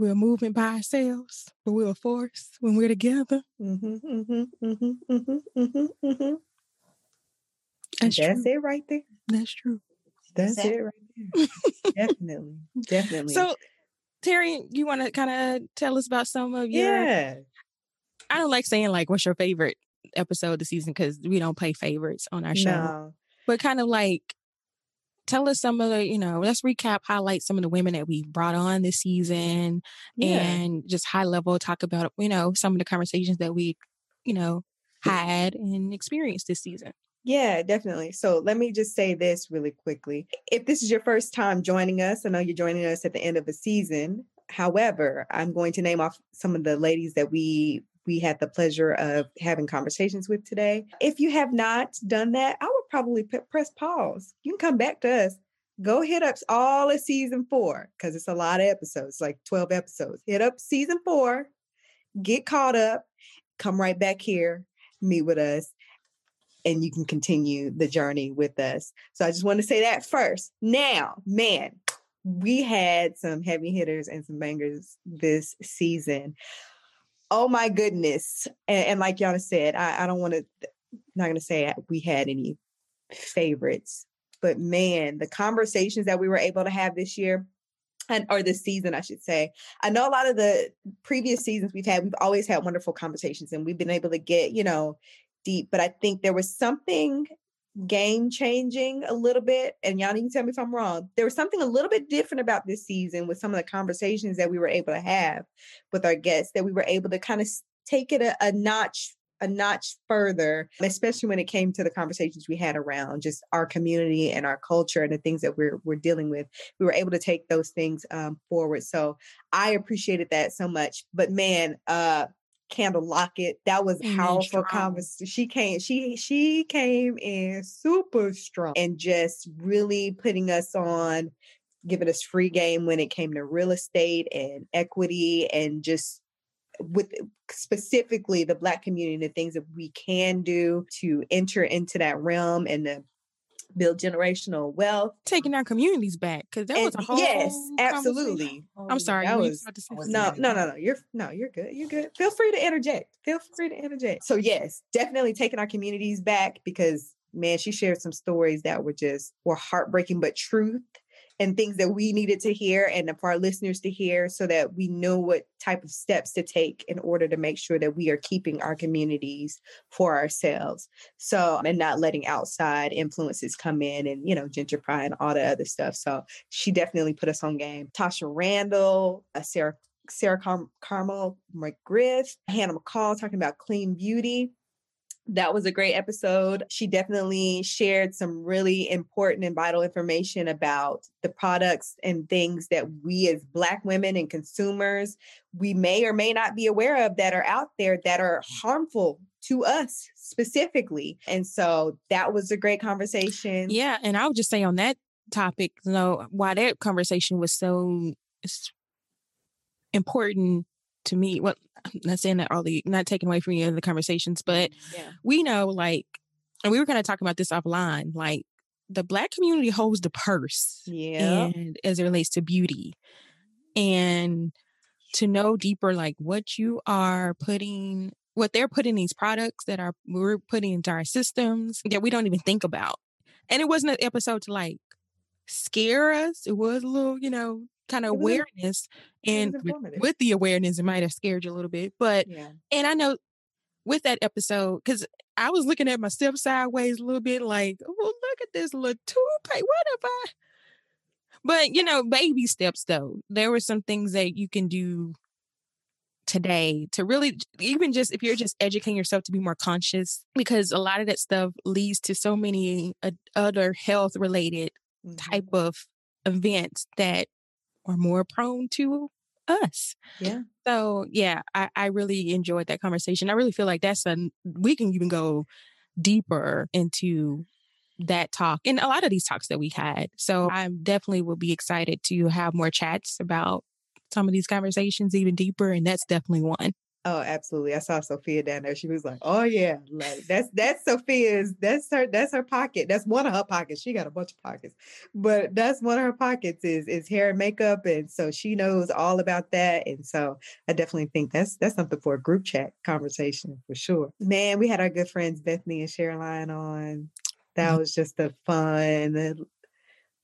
We're moving by ourselves, but we're a force when we're together. Mm-hmm, mm-hmm, mm-hmm, mm-hmm, mm-hmm. That's, That's it right there. That's true. That's exactly. it right there. Definitely. Definitely. So, Terry, you want to kind of tell us about some of your... Yeah. I don't like saying, like, what's your favorite episode of the season because we don't play favorites on our show. No. But kind of like... Tell us some of the, you know, let's recap, highlight some of the women that we brought on this season yeah. and just high level talk about, you know, some of the conversations that we, you know, had and experienced this season. Yeah, definitely. So let me just say this really quickly. If this is your first time joining us, I know you're joining us at the end of a season. However, I'm going to name off some of the ladies that we we had the pleasure of having conversations with today. If you have not done that, I would probably p- press pause. You can come back to us. Go hit up all of season four because it's a lot of episodes, like twelve episodes. Hit up season four, get caught up, come right back here, meet with us, and you can continue the journey with us. So I just want to say that first. Now, man, we had some heavy hitters and some bangers this season. Oh my goodness. And, and like y'all said, I, I don't want to, not going to say we had any favorites, but man, the conversations that we were able to have this year and, or this season, I should say, I know a lot of the previous seasons we've had, we've always had wonderful conversations and we've been able to get, you know, deep, but I think there was something game changing a little bit. And y'all need to tell me if I'm wrong. There was something a little bit different about this season with some of the conversations that we were able to have with our guests that we were able to kind of take it a, a notch a notch further, especially when it came to the conversations we had around just our community and our culture and the things that we're, we're dealing with. We were able to take those things um, forward. So I appreciated that so much. But man, uh, Candle Lockett, that was a powerful conversation. She came, she she came in super strong and just really putting us on, giving us free game when it came to real estate and equity and just with specifically the Black community and the things that we can do to enter into that realm and to build generational wealth. Taking our communities back, because that and, was a whole yes, absolutely. I'm sorry. That was, to say no, no, no, no. You're no, you're good. You're good. Feel free to interject. Feel free to interject. So yes, definitely taking our communities back because man, she shared some stories that were just were heartbreaking, but truth. And things that we needed to hear and for our listeners to hear so that we know what type of steps to take in order to make sure that we are keeping our communities for ourselves. So, and not letting outside influences come in and, you know, gentrify and all the other stuff. So she definitely put us on game. Tasha Randall, uh, Sarah, Sarah Car- Carmel McGriff, Hannah McCall talking about clean beauty. That was a great episode. She definitely shared some really important and vital information about the products and things that we as Black women and consumers, we may or may not be aware of that are out there that are harmful to us specifically. And so that was a great conversation. Yeah. And I would just say on that topic, you know, why that conversation was so important to me, well, I'm not saying that all the, not taking away from any of the conversations, but yeah. we know, like, and we were kind of talking about this offline, like the Black community holds the purse, yeah, and as it relates to beauty, and to know deeper, like what you are putting, what they're putting these products that are we're putting into our systems that we don't even think about. And it wasn't an episode to like scare us. It was a little, you know, kind of awareness, and with, with the awareness, it might have scared you a little bit. But yeah. And I know with that episode, because I was looking at myself sideways a little bit, like, "Oh, look at this little toupee. What if I?" But you know, baby steps. Though there were some things that you can do today to really, even just if you're just educating yourself to be more conscious, because a lot of that stuff leads to so many uh, other health-related mm-hmm. type of events that. Are more prone to us. Yeah. So yeah, I, I really enjoyed that conversation. I really feel like that's a, we can even go deeper into that talk and a lot of these talks that we had. So I definitely will be excited to have more chats about some of these conversations even deeper. And that's definitely one. Oh, absolutely. I saw Sophia down there. She was like, oh yeah, like that's, that's Sophia's, that's her, that's her pocket. That's one of her pockets. She got a bunch of pockets, but that's one of her pockets is, is hair and makeup. And so she knows all about that. And so I definitely think that's, that's something for a group chat conversation for sure. Man, we had our good friends, Bethany and Sherilyn on. That mm-hmm. was just a fun,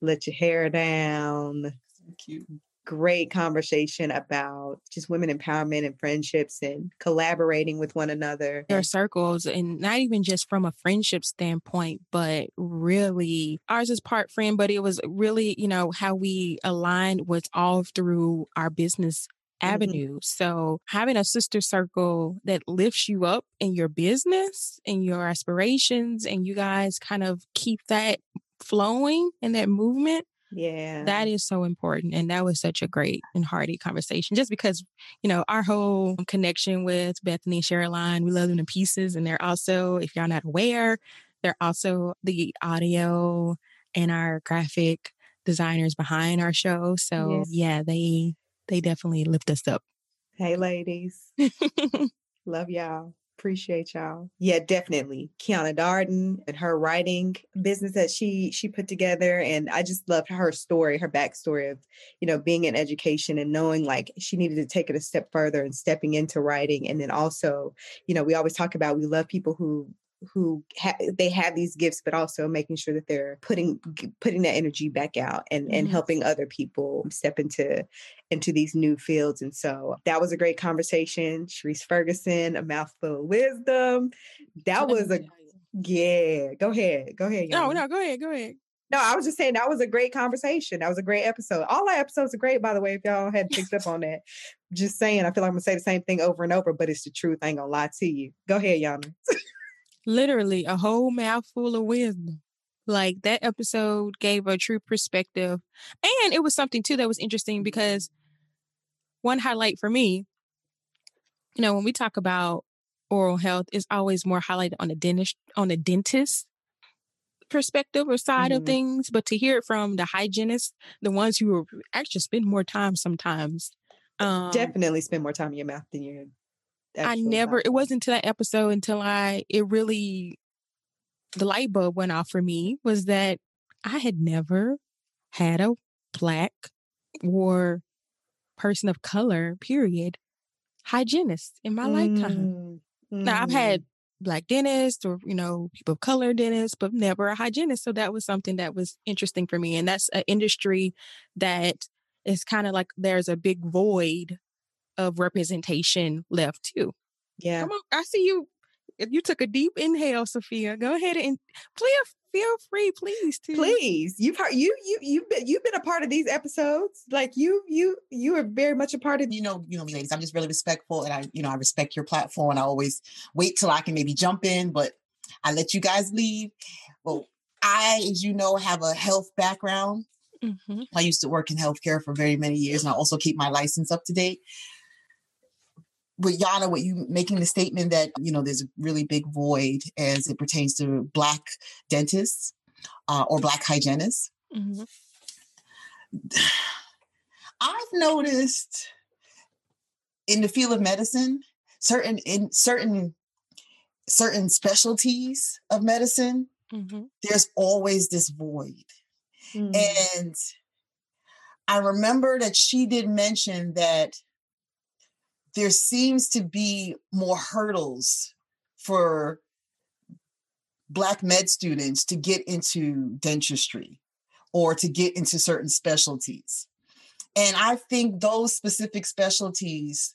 let your hair down. So cute. Great conversation about just women empowerment and friendships and collaborating with one another. There are circles, and not even just from a friendship standpoint, but really ours is part friend, but it was really, you know, how we aligned was all through our business avenue. Mm-hmm. So having a sister circle that lifts you up in your business and your aspirations, and you guys kind of keep that flowing and that movement. Yeah, that is so important. And that was such a great and hearty conversation just because, you know, our whole connection with Bethany and Sherilyn, we love them to pieces. And they're also, if y'all not aware, they're also the audio and our graphic designers behind our show. So, yes. yeah, they they definitely lift us up. Hey, ladies. Love y'all. Appreciate y'all. Yeah, definitely. Kiana Darden and her writing business that she she put together. And I just loved her story, her backstory of, you know, being in education and knowing like she needed to take it a step further and stepping into writing. And then also, you know, we always talk about we love people who who ha- they have these gifts, but also making sure that they're putting putting that energy back out and, and mm-hmm. helping other people step into into these new fields. And so that was a great conversation. Sharice Ferguson, a mouthful of wisdom. That was a yeah. Go ahead, go ahead. Yana. No, no, go ahead, go ahead. No, I was just saying that was a great conversation. That was a great episode. All our episodes are great, by the way, if y'all hadn't picked up on that. Just saying, I feel like I'm going to say the same thing over and over, but it's the truth. I ain't going to lie to you. Go ahead, Yana. Literally a whole mouthful of wisdom. Like that episode gave a true perspective. And it was something, too, that was interesting because one highlight for me, you know, when we talk about oral health, it's always more highlighted on the dentist, on the dentist perspective or side mm. of things. But to hear it from the hygienists, the ones who actually spend more time sometimes. Um, Definitely spend more time in your mouth than your I never, mouth. It wasn't until that episode until I, it really, the light bulb went off for me was that I had never had a Black or person of color, period, hygienist in my mm. lifetime. Mm. Now, I've had Black dentists or, you know, people of color dentists, but never a hygienist. So that was something that was interesting for me. And that's an industry that is kind of like there's a big void of representation left too. Yeah. Come on, I see you. If you took a deep inhale, Sophia, go ahead and please feel free, please. To. Please, you've heard you you you've been you've been a part of these episodes. Like you you you are very much a part of. You know you know me, ladies. I'm just really respectful, and I you know I respect your platform. And I always wait till I can maybe jump in, but I let you guys leave. Well, I, as you know, have a health background. Mm-hmm. I used to work in healthcare for very many years, and I also keep my license up to date. But Yana, what you making the statement that, you know, there's a really big void as it pertains to Black dentists uh, or Black hygienists. Mm-hmm. I've noticed in the field of medicine, certain in certain certain specialties of medicine, mm-hmm. there's always this void. Mm-hmm. And I remember that she did mention that there seems to be more hurdles for Black med students to get into dentistry or to get into certain specialties. And I think those specific specialties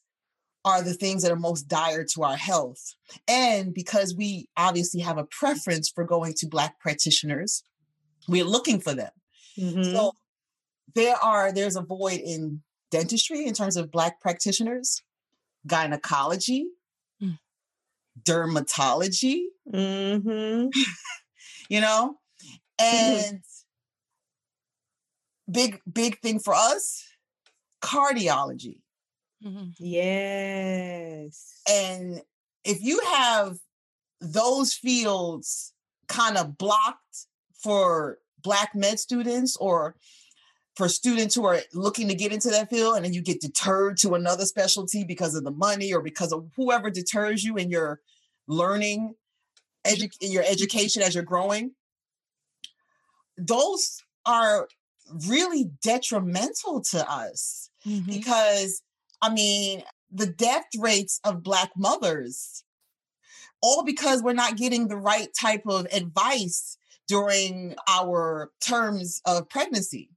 are the things that are most dire to our health. And because we obviously have a preference for going to Black practitioners, we're looking for them. Mm-hmm. So there are, there's a void in dentistry in terms of Black practitioners. Gynecology, mm. dermatology, mm-hmm. you know, and mm-hmm. big, big thing for us, cardiology. Mm-hmm. Yes. And if you have those fields kind of blocked for Black med students or for students who are looking to get into that field, and then you get deterred to another specialty because of the money or because of whoever deters you in your learning, edu- in your education as you're growing, those are really detrimental to us mm-hmm. because, I mean, the death rates of Black mothers, all because we're not getting the right type of advice during our terms of pregnancy.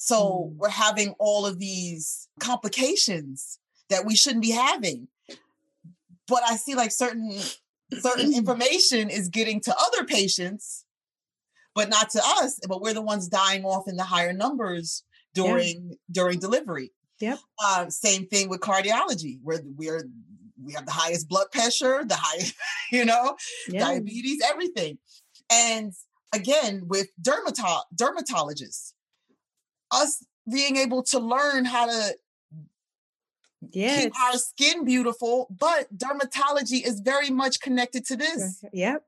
So we're having all of these complications that we shouldn't be having. But I see like certain certain information is getting to other patients, but not to us. But we're the ones dying off in the higher numbers during yeah. during delivery. Yep. Uh, same thing with cardiology, where we're we have the highest blood pressure, the highest, you know, yeah. diabetes, everything. And again, with dermato- dermatologists. Us being able to learn how to yes. keep our skin beautiful, but dermatology is very much connected to this. Yep.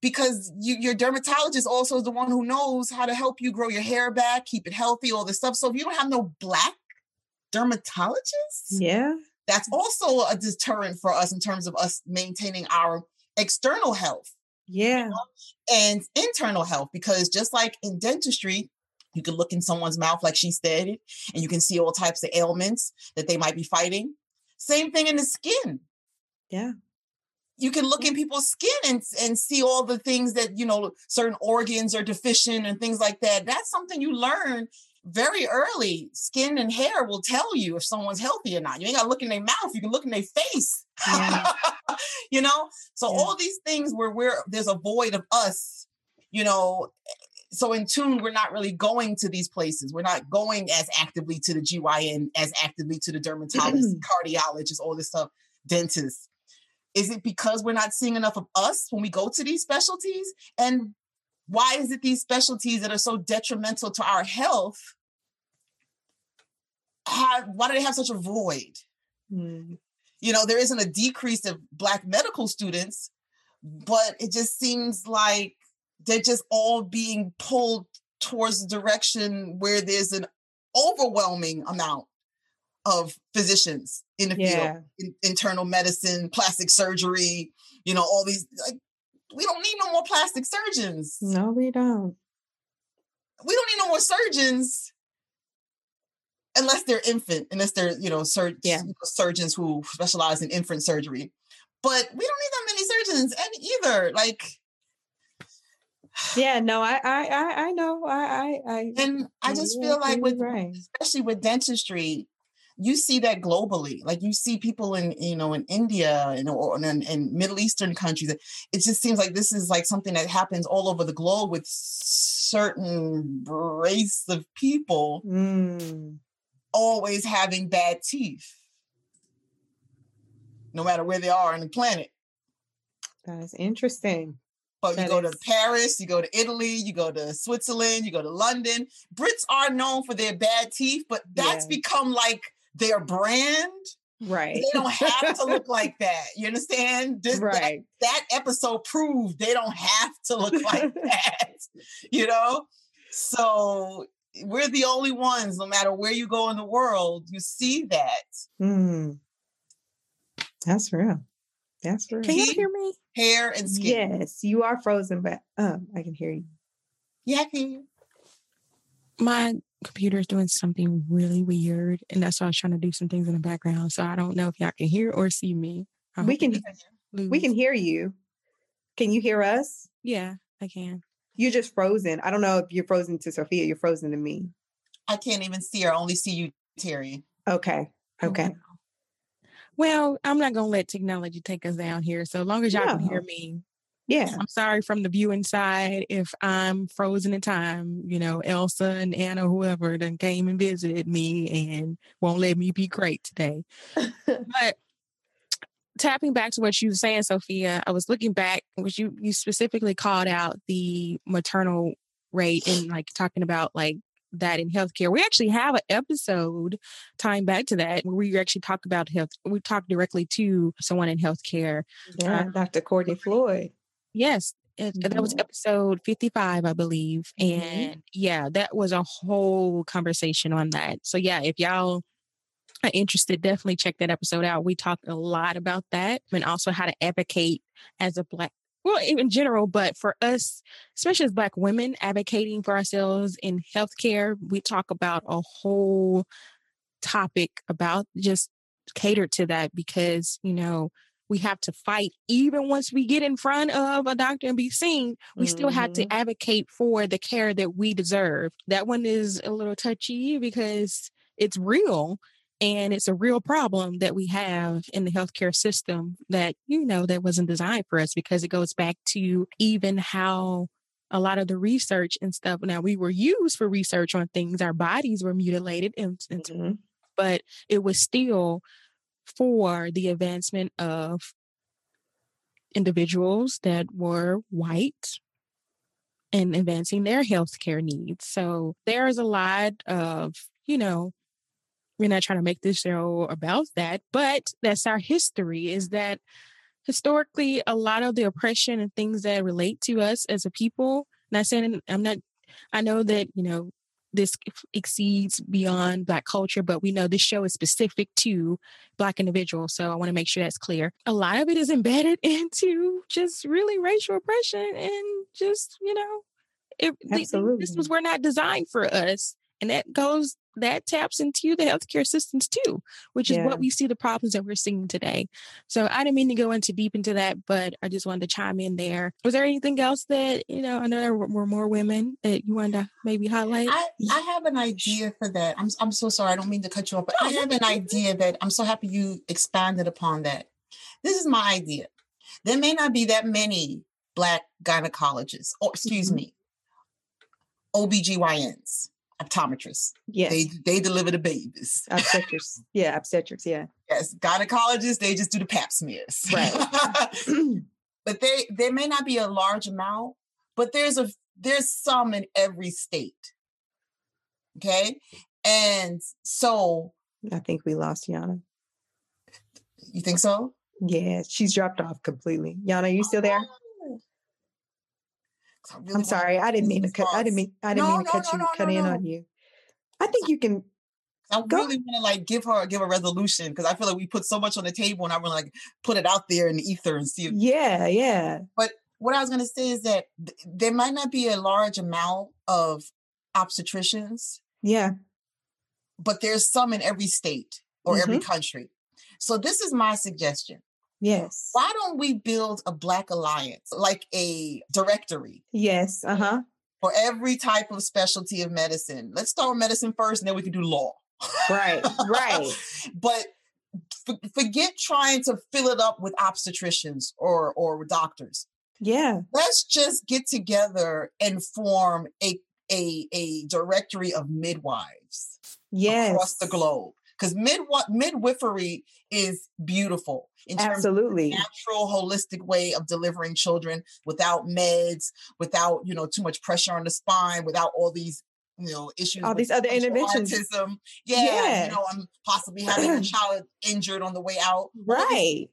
Because you, your dermatologist also is the one who knows how to help you grow your hair back, keep it healthy, all this stuff. So if you don't have no Black dermatologists, yeah, that's also a deterrent for us in terms of us maintaining our external health. Yeah. You know, and internal health, because just like in dentistry, you can look in someone's mouth, like she said, and you can see all types of ailments that they might be fighting. Same thing in the skin. Yeah. You can look in people's skin and, and see all the things that, you know, certain organs are deficient and things like that. That's something you learn very early. Skin and hair will tell you if someone's healthy or not. You ain't got to look in their mouth. You can look in their face, yeah. you know? So yeah. all these things where we're, there's a void of us, you know, So in tune, we're not really going to these places. We're not going as actively to the G Y N, as actively to the dermatologist, cardiologist, all this stuff, dentist. Is it because we're not seeing enough of us when we go to these specialties? And why is it these specialties that are so detrimental to our health? Have, why do they have such a void? Mm. You know, there isn't a decrease of Black medical students, but it just seems like they're just all being pulled towards the direction where there's an overwhelming amount of physicians in the yeah. field, in, internal medicine, plastic surgery, you know, all these, like, we don't need no more plastic surgeons. No, we don't. We don't need no more surgeons unless they're infant, unless they're, you know, sur- yeah. surgeons who specialize in infant surgery. But we don't need that many surgeons and either, like, yeah, no, I, I, I know, I, I, and I just yeah, feel like with, right. especially with dentistry, you see that globally. Like you see people in, you know, in India and or in, in Middle Eastern countries. It just seems like this is like something that happens all over the globe with certain race of people mm. always having bad teeth, no matter where they are on the planet. That's interesting. But you go to Paris, you go to Italy, you go to Switzerland, you go to London. Brits are known for their bad teeth, but that's yeah. become like their brand. Right. They don't have to look like that. You understand? This, right. That, that episode proved they don't have to look like that. You know? So we're the only ones, no matter where you go in the world, you see that. Mm. That's real. That's real. Can you hear me? Hair and skin. Yes, you are frozen, but um, I can hear you. Yeah, I can hear you. My computer is doing something really weird, and that's why I was trying to do some things in the background. So I don't know if y'all can hear or see me. I we can. We can hear you. Can you hear us? Yeah, I can. You're just frozen. I don't know if you're frozen to Sophia. You're frozen to me. I can't even see her. I only see you, Terry. Okay. Okay. okay. Well, I'm not going to let technology take us down here. So as long as y'all no. can hear me. Yeah. I'm sorry from the viewing side if I'm frozen in time. You know, Elsa and Anna, whoever, then came and visited me and won't let me be great today. But tapping back to what you were saying, Sophia, I was looking back, which you, you specifically called out the maternal rate and like talking about like that in healthcare. We actually have an episode tying back to that where we actually talk about health. We talk directly to someone in healthcare. Yeah, uh, Doctor Cordy Floyd. Yes. It, mm-hmm. That was episode fifty-five, I believe. Mm-hmm. And yeah, that was a whole conversation on that. So yeah, if y'all are interested, definitely check that episode out. We talked a lot about that and also how to advocate as a Black, well, in general, but for us, especially as Black women, advocating for ourselves in healthcare, we talk about a whole topic about just catered to that because, you know, we have to fight. Even once we get in front of a doctor and be seen, we mm-hmm. still have to advocate for the care that we deserve. That one is a little touchy because it's real. And it's a real problem that we have in the healthcare system that, you know, that wasn't designed for us because it goes back to even how a lot of the research and stuff. Now, we were used for research on things. Our bodies were mutilated, and, and, mm-hmm. but it was still for the advancement of individuals that were white and advancing their healthcare needs. So there is a lot of, you know, we're not trying to make this show about that, but that's our history, is that historically, a lot of the oppression and things that relate to us as a people, not saying I'm not, I know that, you know, this exceeds beyond Black culture, but we know this show is specific to Black individuals. So I want to make sure that's clear. A lot of it is embedded into just really racial oppression and just, you know, it, Absolutely. Systems were not designed for us. And that goes, that taps into the healthcare systems too, which is yeah. what we see the problems that we're seeing today. So I didn't mean to go into deep into that, but I just wanted to chime in there. Was there anything else that, you know, I know there were more women that you wanted to maybe highlight? I, I have an idea for that. I'm I'm so sorry. I don't mean to cut you off, but I have an idea that I'm so happy you expanded upon that. This is my idea. There may not be that many Black gynecologists, or excuse mm-hmm. me, O B G Y Ns, optometrists. Yes. They, they deliver the babies. Obstetrics. Yeah, obstetrics, yeah. Yes, gynecologists, they just do the pap smears. Right. But they there may not be a large amount, but there's a there's some in every state. Okay? And so... I think we lost Yana. You think so? Yeah, she's dropped off completely. Yana, are you still there? I really I'm sorry. I didn't mean to cut. I didn't mean. I didn't no, mean to no, cut no, you. No, cut no, in no. on you. I think you can. I really go. want to like give her give a resolution because I feel like we put so much on the table and I want to like put it out there in the ether and see. If, yeah, yeah. But what I was going to say is that th- there might not be a large amount of obstetricians. Yeah. But there's some in every state or mm-hmm. every country. So this is my suggestion. Yes. Why don't we build a Black Alliance, like a directory? Yes. Uh-huh. For every type of specialty of medicine. Let's start with medicine first, and then we can do law. Right. Right. But f- forget trying to fill it up with obstetricians or, or doctors. Yeah. Let's just get together and form a, a, a directory of midwives. Yes. Across the globe. Because midw- midwifery is beautiful in terms Absolutely. Of a natural, holistic way of delivering children without meds, without, you know, too much pressure on the spine, without all these, you know, issues. All these other interventions. Autism. Yeah, yeah. You know, I'm possibly having a child injured on the way out. Right.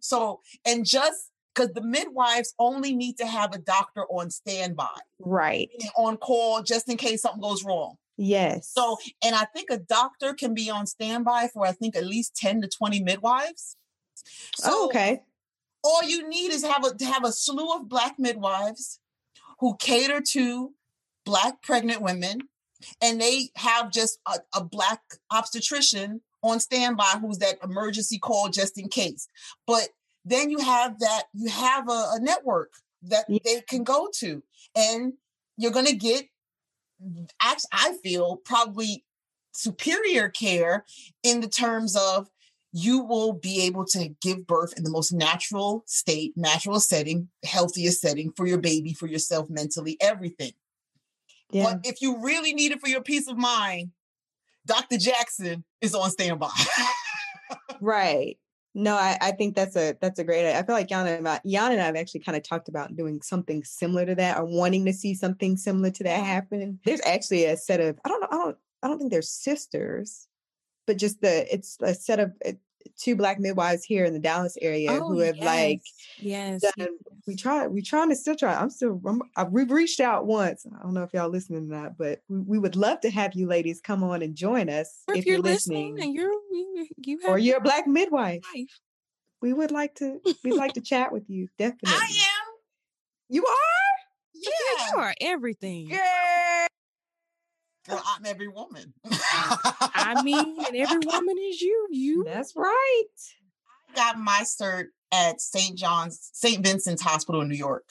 So, and just because the midwives only need to have a doctor on standby. Right. On call just in case something goes wrong. Yes. So, and I think a doctor can be on standby for, I think, at least ten to twenty midwives. So oh, okay. All you need is have a, to have a slew of Black midwives who cater to Black pregnant women. And they have just a, a Black obstetrician on standby who's that emergency call just in case. But then you have that, you have a, a network that yeah. they can go to. And you're going to get Actually, I feel probably superior care in the terms of you will be able to give birth in the most natural state, natural setting, healthiest setting for your baby, for yourself, mentally, everything. Yeah. But if you really need it for your peace of mind, Doctor Jackson is on standby. Right. No, I, I think that's a that's a great. I feel like Yana and I, Yana and I have actually kind of talked about doing something similar to that, or wanting to see something similar to that happen. There's actually a set of I don't know I don't I don't think they're sisters, but just the it's a set of uh, two Black midwives here in the Dallas area oh, who have yes. like yes done, we try we trying to still try I'm still I'm, we've reached out once. I don't know if y'all listening or not, but we, we would love to have you ladies come on and join us or if, if you're, you're listening, listening and you're. You have or you're a Black midwife. Life. We would like to. We'd like to chat with you. Definitely. I am. You are. Yeah, yeah you are everything. Yeah. Girl, I'm every woman. I mean, and every woman is you. You. That's right. I got my cert at Saint John's, Saint Vincent's Hospital in New York.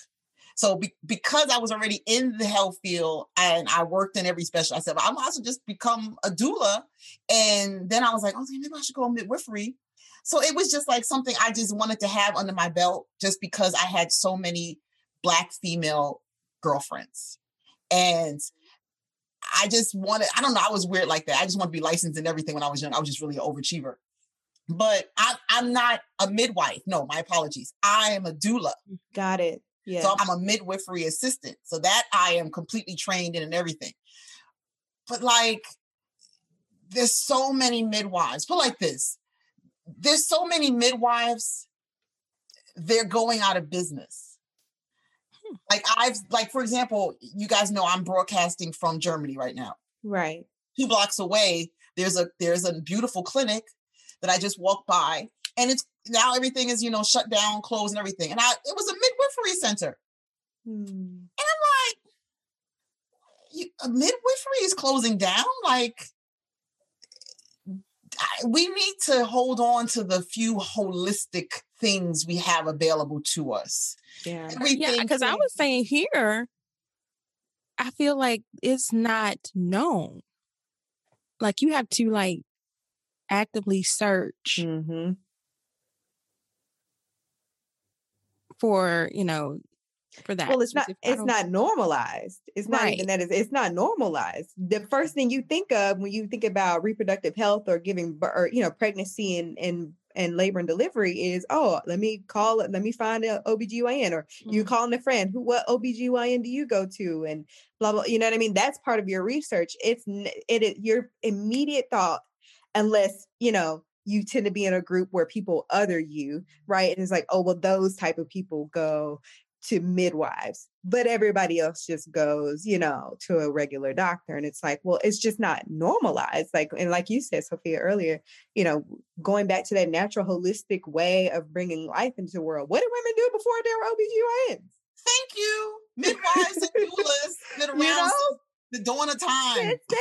So be- because I was already in the health field and I worked in every specialty, I said, well, I might as well just become a doula. And then I was like, oh, maybe I should go midwifery. So it was just like something I just wanted to have under my belt just because I had so many Black female girlfriends. And I just wanted, I don't know, I was weird like that. I just wanted to be licensed in everything when I was young. I was just really an overachiever. But I, I'm not a midwife. No, my apologies. I am a doula. Got it. Yeah. So I'm a midwifery assistant. So that I am completely trained in and everything. But like, there's so many midwives. Put like this, there's so many midwives, they're going out of business. Hmm. Like I've, like, for example, you guys know I'm broadcasting from Germany right now. Right. Two blocks away, there's a, there's a beautiful clinic that I just walked by. And it's now everything is, you know, shut down, closed and everything. And I, it was a midwifery center. Hmm. And I'm like, you, a midwifery is closing down? Like, I, we need to hold on to the few holistic things we have available to us. Yeah. Everything. Because yeah, I was saying here, I feel like it's not known. Like you have to like actively search. Mm-hmm. For, you know, for that. Well, it's not, it's not normalized. It's not right. even that. It's, it's not normalized. The first thing you think of when you think about reproductive health or giving birth, or, you know, pregnancy and, and, and labor and delivery is, oh, let me call let me find an O B G Y N, or mm. you calling a friend who, what O B G Y N do you go to, and blah, blah, you know what I mean? That's part of your research. It's it is your immediate thought, unless, you know, you tend to be in a group where people other you, right? And it's like, oh, well, those type of people go to midwives, but everybody else just goes, you know, to a regular doctor. And it's like, well, it's just not normalized. Like, and like you said, Sophia, earlier, you know, going back to that natural holistic way of bringing life into the world. What did women do before they were O B G Y Ns? Thank you. Midwives and doulas that around, you know, the dawn of time. Since day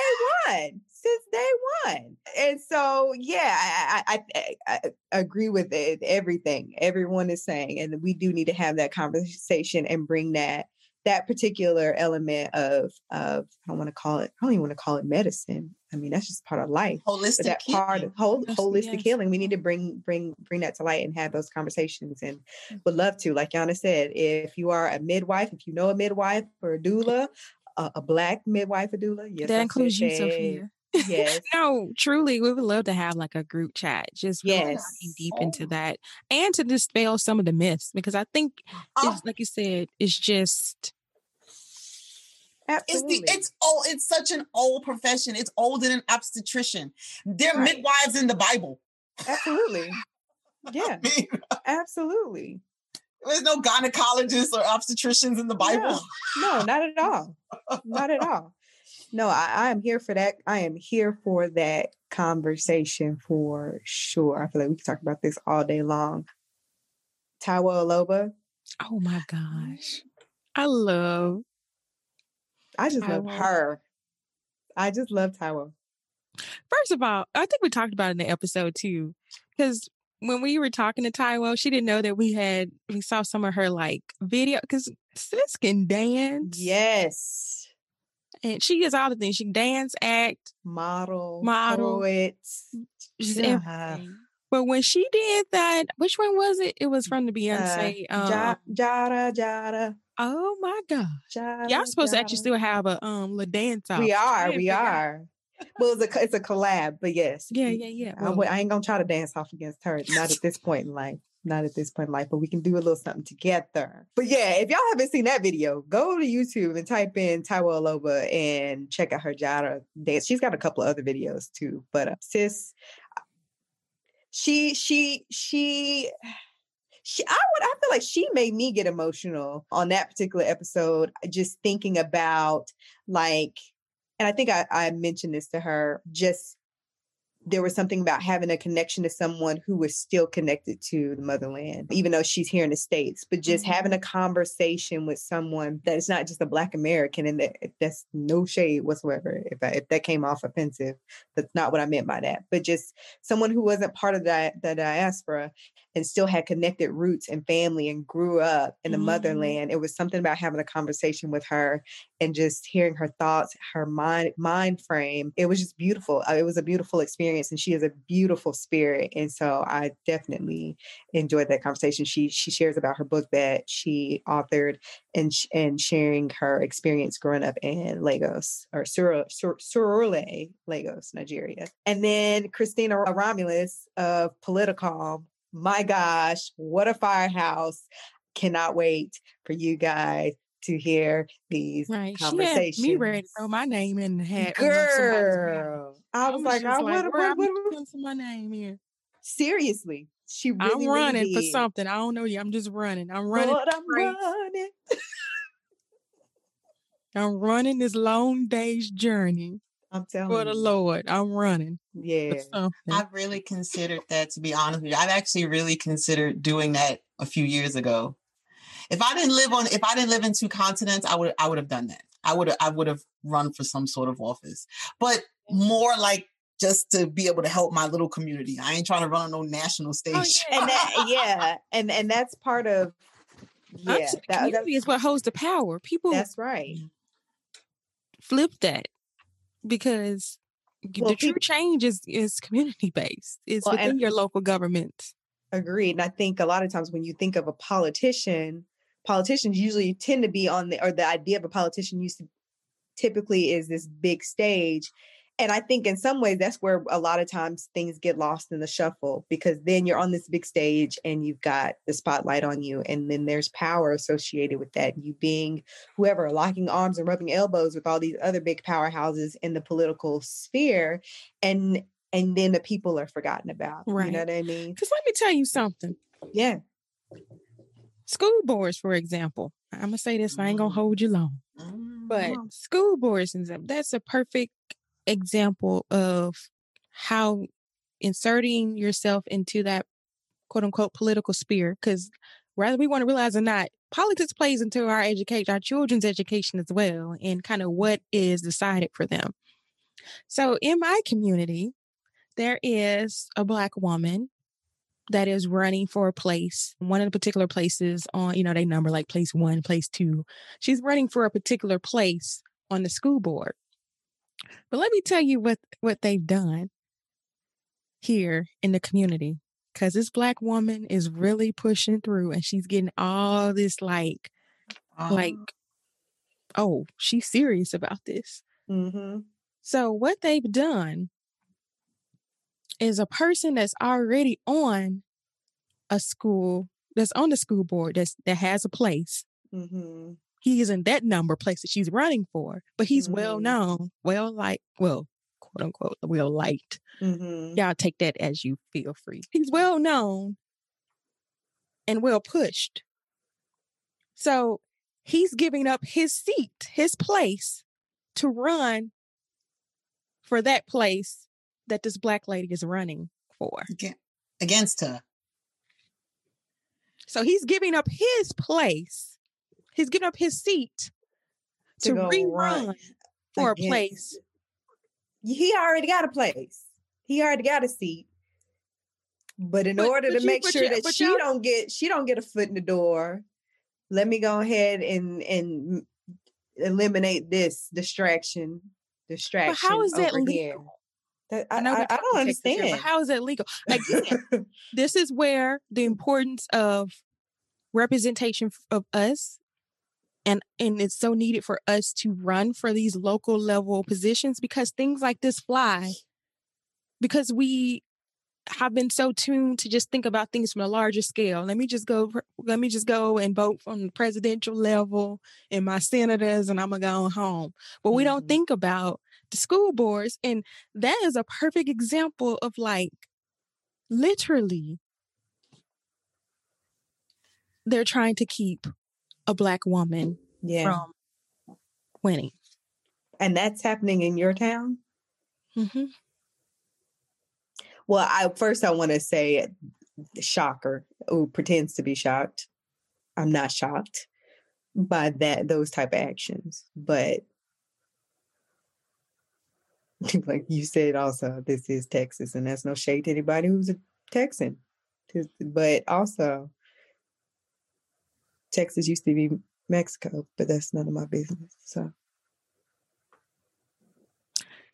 one. Since day one. And so, yeah, I, I, I, I agree with it, everything everyone is saying. And we do need to have that conversation and bring that that particular element of, of I don't want to call it, I don't even want to call it medicine. I mean, that's just part of life. Holistic but that healing. Part of whole, holistic yes. healing. We need to bring, bring, bring that to light and have those conversations, and would love to, like Kiana said, if you are a midwife, if you know a midwife or a doula, a, a Black midwife or doula. Yes, that includes you, Sophia. Yes. No, truly, we would love to have like a group chat, just yes. really diving deep oh. into that, and to dispel some of the myths, because I think, oh. it's, like you said, it's just absolutely. It's the it's old. It's such an old profession. It's older than obstetrician. They're right. midwives in the Bible. Absolutely, yeah, I mean, absolutely. There's no gynecologists or obstetricians in the Bible. No, no, not at all. Not at all. No, I, I am here for that. I am here for that conversation for sure. I feel like we can talk about this all day long. Taiwo Aloba. Oh my gosh. I love. I just Taiwo. love her. I just love Taiwo. First of all, I think we talked about it in the episode too, because when we were talking to Taiwo, she didn't know that we had, we saw some of her like video, because sis can dance. Yes. And she is all the things. She can dance, act, model, model, poet. Uh-huh. But when she did that, which one was it? It was from the Beyonce. Uh, um, Jada, Jada. Oh my gosh. Jada, y'all supposed Jada. to actually still have a um little dance off. We are. We are. Well, it's a, it's a collab, but yes. Yeah, yeah, yeah. Well, I, I ain't going to try to dance off against her. Not at this point in life. Not at this point in life, but we can do a little something together. But yeah, if y'all haven't seen that video, go to YouTube and type in Taiwo Aloba and check out her Jada dance. She's got a couple of other videos too, but uh, sis, she, she, she, she, I would, I feel like she made me get emotional on that particular episode, just thinking about like, and I think I, I mentioned this to her, just there was something about having a connection to someone who was still connected to the motherland, even though she's here in the States, but just mm-hmm. having a conversation with someone that is not just a Black American, and that, that's no shade whatsoever. If I, if that came off offensive, that's not what I meant by that, but just someone who wasn't part of the, the diaspora and still had connected roots and family and grew up in the mm-hmm. motherland. It was something about having a conversation with her and just hearing her thoughts, her mind, mind frame. It was just beautiful. It was a beautiful experience, and she is a beautiful spirit. And so I definitely enjoyed that conversation. She, she shares about her book that she authored, and, and sharing her experience growing up in Lagos, or Sur- Sur- Surulere, Lagos, Nigeria. And then Christina Romulus of Politico. My gosh, what a firehouse. Cannot wait for you guys to hear these right. conversations. She had me ready to throw my name in the hat. Girl, I was, I was like, I like, would have put my name here. Seriously, she really I'm running really for something. I don't know you. I'm just running. I'm running. Lord, I'm running. I'm running this long day's journey. I'm telling you. For the Lord, I'm running. Yeah. I've really considered that, to be honest with you. I've actually really considered doing that a few years ago. If I didn't live on, if I didn't live in two continents, I would, I would have done that. I would, I would have run for some sort of office, but more like just to be able to help my little community. I ain't trying to run on no national stage. Oh, yeah. and that, yeah. And, and that's part of, yeah. Just, that, community is what holds the power. People. That's right. Flip that. Because well, the true change is, is community-based. It's well, within your local government. Agreed. And I think a lot of times when you think of a politician, politicians usually tend to be on the, or the idea of a politician used to typically is this big stage. And I think in some ways, that's where a lot of times things get lost in the shuffle, because then you're on this big stage and you've got the spotlight on you. And then there's power associated with that. You being whoever, locking arms and rubbing elbows with all these other big powerhouses in the political sphere. And and then the people are forgotten about. Right. You know what I mean? Because let me tell you something. Yeah. School boards, for example. I'm going to say this. Mm. I ain't going to hold you long. Mm. But school boards, that's a perfect example of how inserting yourself into that quote unquote political sphere, because whether we want to realize or not, politics plays into our education, our children's education as well, and kind of what is decided for them. So in my community, there is a Black woman that is running for a place, one of the particular places on, you know, they number like place one, place two. She's running for a particular place on the school board. But let me tell you what, what they've done here in the community, because this Black woman is really pushing through, and she's getting all this like, um. like, oh, she's serious about this. Mm-hmm. So what they've done is a person that's already on a school, that's on the school board, that's, that has a place. Mm-hmm. He isn't that number place that she's running for, but he's mm-hmm. well known, well liked, well, quote unquote, well liked. Mm-hmm. Y'all take that as you feel free. He's well known and well pushed. So he's giving up his seat, his place, to run for that place that this Black lady is running for. Against her. So he's giving up his place. He's giving up his seat to, to rerun for again. a place. He already got a place. He already got a seat. But in but, order but to you, make sure you, that she don't get she don't get a foot in the door, let me go ahead and and eliminate this distraction. Distraction. But how is that legal? Here. That, I, I, know I, I don't understand. Here, but how is that legal? Again, this is where the importance of representation of us. And and it's so needed for us to run for these local level positions, because things like this fly, because we have been so tuned to just think about things from a larger scale. Let me just go. Let me just go and vote from the presidential level and my senators, and I'm going to go home. But we mm-hmm. don't think about the school boards. And that is a perfect example of like, literally, they're trying to keep a Black woman yeah. from winning. And that's happening in your town? Mm-hmm. Well, I first I want to say, shocker, who pretends to be shocked. I'm not shocked by that those type of actions. But like you said also, this is Texas, and that's no shade to anybody who's a Texan. But also, Texas used to be Mexico, but that's none of my business. So,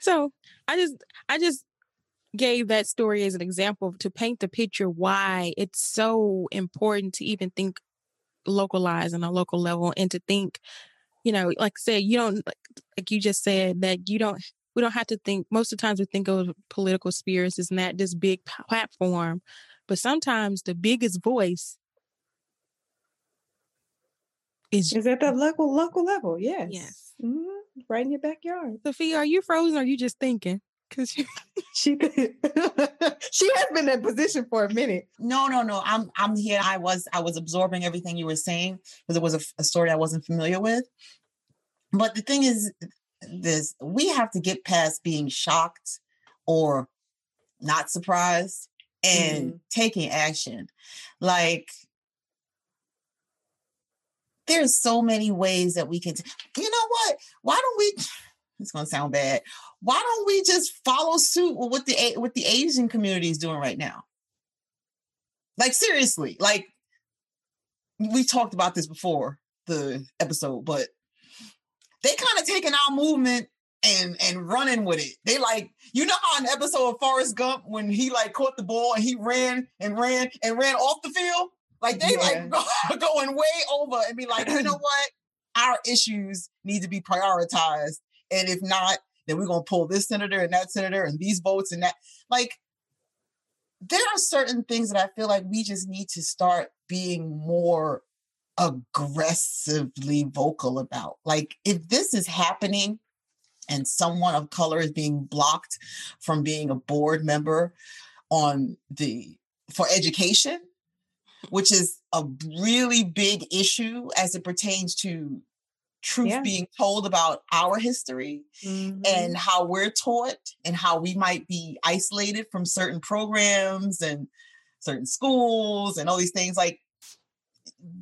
so I just, I just gave that story as an example to paint the picture why it's so important to even think localized on a local level, and to think, you know, like I said, you don't like, like you just said that you don't. We don't have to think. Most of the times we think of political spheres as not this big platform, but sometimes the biggest voice. Is, is at that local local level, yes. Yes. Mm-hmm. Right in your backyard. Sophia, are you frozen or are you just thinking? Because she she has been in position for a minute. No, no, no. I'm I'm here. I was I was absorbing everything you were saying, because it was a, a story I wasn't familiar with. But the thing is this, we have to get past being shocked or not surprised and mm-hmm. taking action. Like, there's so many ways that we can, t- you know what? Why don't we, it's going to sound bad. Why don't we just follow suit with what the, what the Asian community is doing right now? Like, seriously, like we talked about this before the episode, but they kind of taking our movement and, and running with it. They like, you know how an episode of Forrest Gump, when he like caught the ball and he ran and ran and ran off the field? Like they yeah. like go, going way over and be like, you know what? Our issues need to be prioritized. And if not, then we're going to pull this senator and that senator and these votes and that. Like, there are certain things that I feel like we just need to start being more aggressively vocal about. Like, if this is happening and someone of color is being blocked from being a board member on the for education, which is a really big issue as it pertains to truth yeah. being told about our history mm-hmm. and how we're taught and how we might be isolated from certain programs and certain schools and all these things. Like,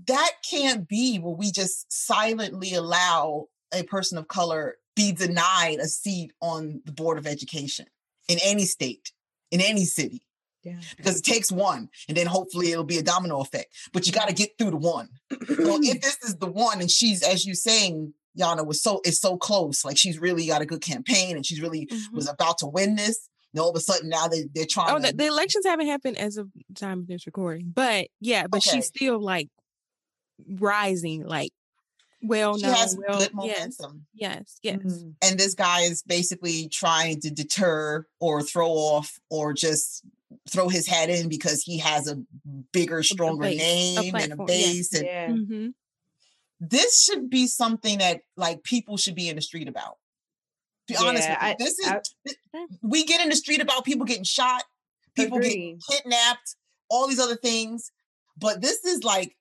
that can't be where we just silently allow a person of color be denied a seat on the Board of Education in any state, in any city. Yeah. Because it takes one, and then hopefully it'll be a domino effect. But you got to get through the one. So if this is the one, and she's, as you saying, Yana was so is so close. Like, she's really got a good campaign, and she's really mm-hmm. was about to win this. And all of a sudden, now they they're trying. Oh, to... the, the elections haven't happened as of the time of this recording, but yeah, but okay. she's still like rising, like well, she known, has well, good momentum. Yes, yes. yes. Mm-hmm. And this guy is basically trying to deter or throw off or just. Throw his hat in because he has a bigger, stronger a base, name a and a base. Yeah. And yeah. Mm-hmm. This should be something that like people should be in the street about. To be yeah, honest with you. I, this is I, this, we get in the street about people getting shot, people agreed. Getting kidnapped, all these other things. But this is like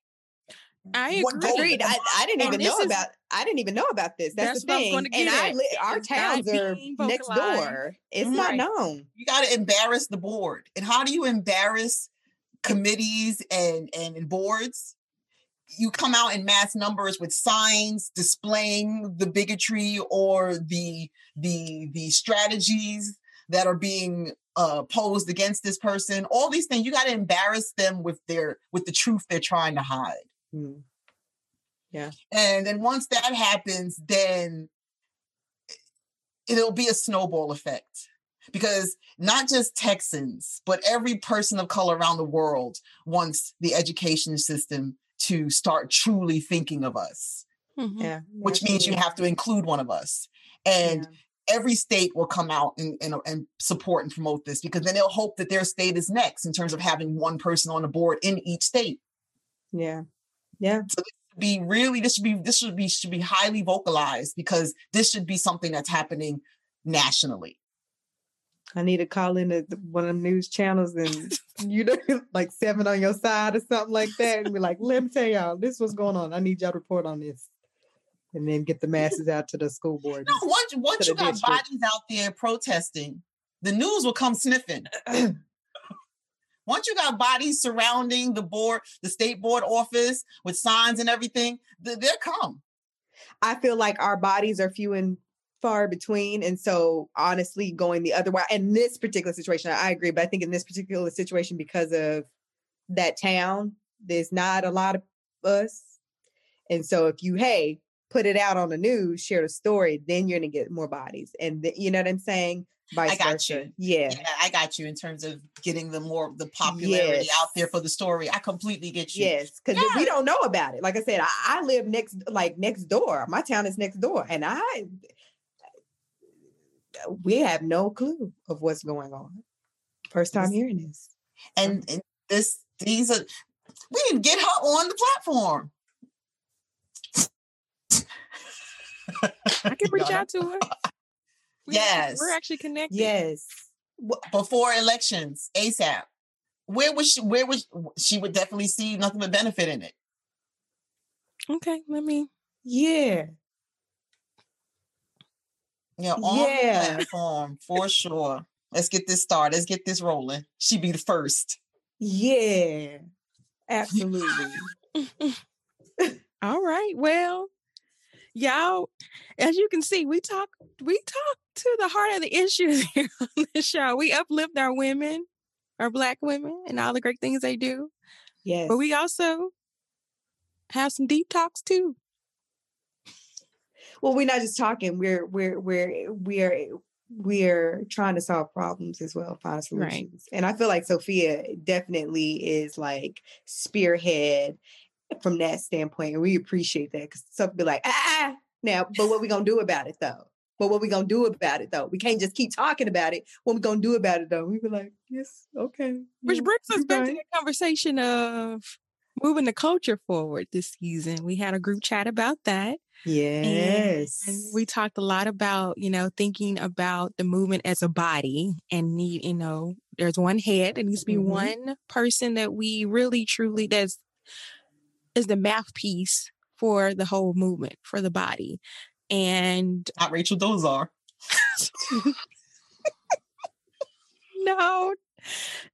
I agreed. I, I didn't even know is, about. I didn't even know about this. That's, that's the thing. And I, li- our towns are next door. It's mm-hmm. not known. You got to embarrass the board. And how do you embarrass committees and, and boards? You come out in mass numbers with signs displaying the bigotry or the the the strategies that are being uh, posed against this person. All these things. You got to embarrass them with their with the truth they're trying to hide. Mm. Yeah. And then once that happens, then it'll be a snowball effect because not just Texans, but every person of color around the world wants the education system to start truly thinking of us, mm-hmm. yeah, which means you have to include one of us. And yeah. every state will come out and, and, and support and promote this because then they'll hope that their state is next in terms of having one person on the board in each state. Yeah. Yeah. So this should be really, this should be, this should be, should be highly vocalized because this should be something that's happening nationally. I need to call in to one of the news channels and, you know, like Seven on Your Side or something like that. And be like, let me tell y'all, this is what's going on. I need y'all to report on this. And then get the masses out to the school board. No, once, once you got bodies out there protesting, the news will come sniffing. Once you got bodies surrounding the board, the state board office with signs and everything, they'll come. I feel like our bodies are few and far between. And so honestly, going the other way in this particular situation, I agree. But I think in this particular situation, because of that town, there's not a lot of us. And so if you, hey, put it out on the news, share the story, then you're going to get more bodies. And the, you know what I'm saying? Vice I got versa. you. Yeah. yeah. I got you in terms of getting the more, the popularity yes. out there for the story. I completely get you. Yes. Cause yeah. we don't know about it. Like I said, I, I live next, like next door. My town is next door and I, we have no clue of what's going on. First time hearing this. And, and this, these are, we didn't get her on the platform. I can reach out to her. We yes. We're actually connected. Yes. Before elections, ASAP. Where was she? Where was she? Would definitely see nothing but benefit in it. Okay. Let me. Yeah. Yeah. On yeah. the platform, for sure. Let's get this started. Let's get this rolling. She'd be the first. Yeah. Absolutely. All right. Well. Y'all, as you can see, we talk we talk to the heart of the issues here on this show. We uplift our women, our Black women, and all the great things they do. Yes. But we also have some deep talks too. Well, we're not just talking. We're we're we're we are we're trying to solve problems as well, find solutions. Right. And I feel like Sophia definitely is like spearhead from that standpoint. And we appreciate that, because some be like, ah, now, but what we going to do about it though? But what we going to do about it though? We can't just keep talking about it. What we going to do about it though? We be like, yes, okay. Which brings us back to the conversation of moving the culture forward this season. We had a group chat about that. Yes. And we talked a lot about, you know, thinking about the movement as a body and need, you know, there's one head. There needs to be mm-hmm. one person that we really, truly, that's is the mouthpiece for the whole movement, for the body. And not Rachel Dozar. No.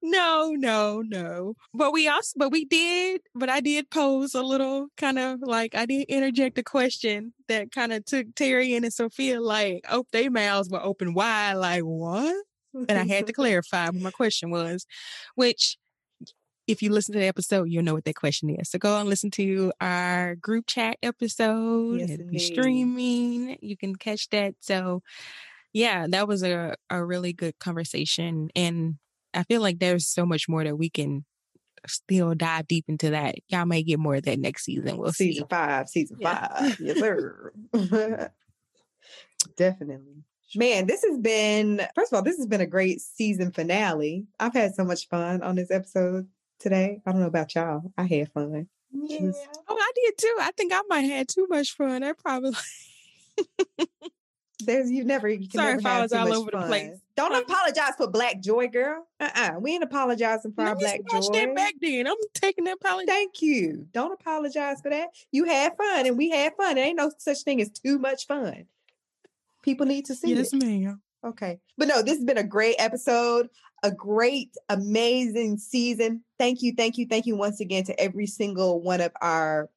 No, no, no. But we also, but we did, but I did pose a little kind of like, I did interject a question that kind of took Terry and Sophia, like, oh, their mouths were open wide, like, what? And I had to clarify what my question was, which if you listen to the episode, you'll know what that question is. So go and listen to our group chat episode. Yes, it'll be streaming. You can catch that. So yeah, that was a, a really good conversation. And I feel like there's so much more that we can still dive deep into that. Y'all may get more of that next season. We'll see. Season five, season yeah. five. Yes, sir. Definitely. Man, this has been, first of all, this has been a great season finale. I've had so much fun on this episode today. I don't know about y'all. I had fun. Yeah. Just... Oh, I did too. I think I might have had too much fun. I probably... There's you never. You can Sorry never if I was all over fun. The place. Don't um, apologize for Black joy, girl. Uh uh-uh. uh. We ain't apologizing for our Black joy. That back then. I'm taking that apology. Thank you. Don't apologize for that. You had fun and we had fun. There ain't no such thing as too much fun. People need to see this. Yes, it. Ma'am. Okay. But no, this has been a great episode, a great, amazing season. Thank you. Thank you. Thank you once again to every single one of our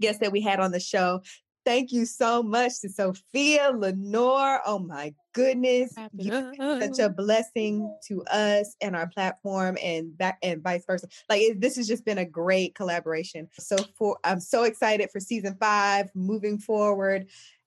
guests that we had on the show. Thank you so much to Sophia Lenore. Oh my goodness. You're such a blessing to us and our platform and back and vice versa. Like it, this has just been a great collaboration. So for, I'm so excited for season five, moving forward.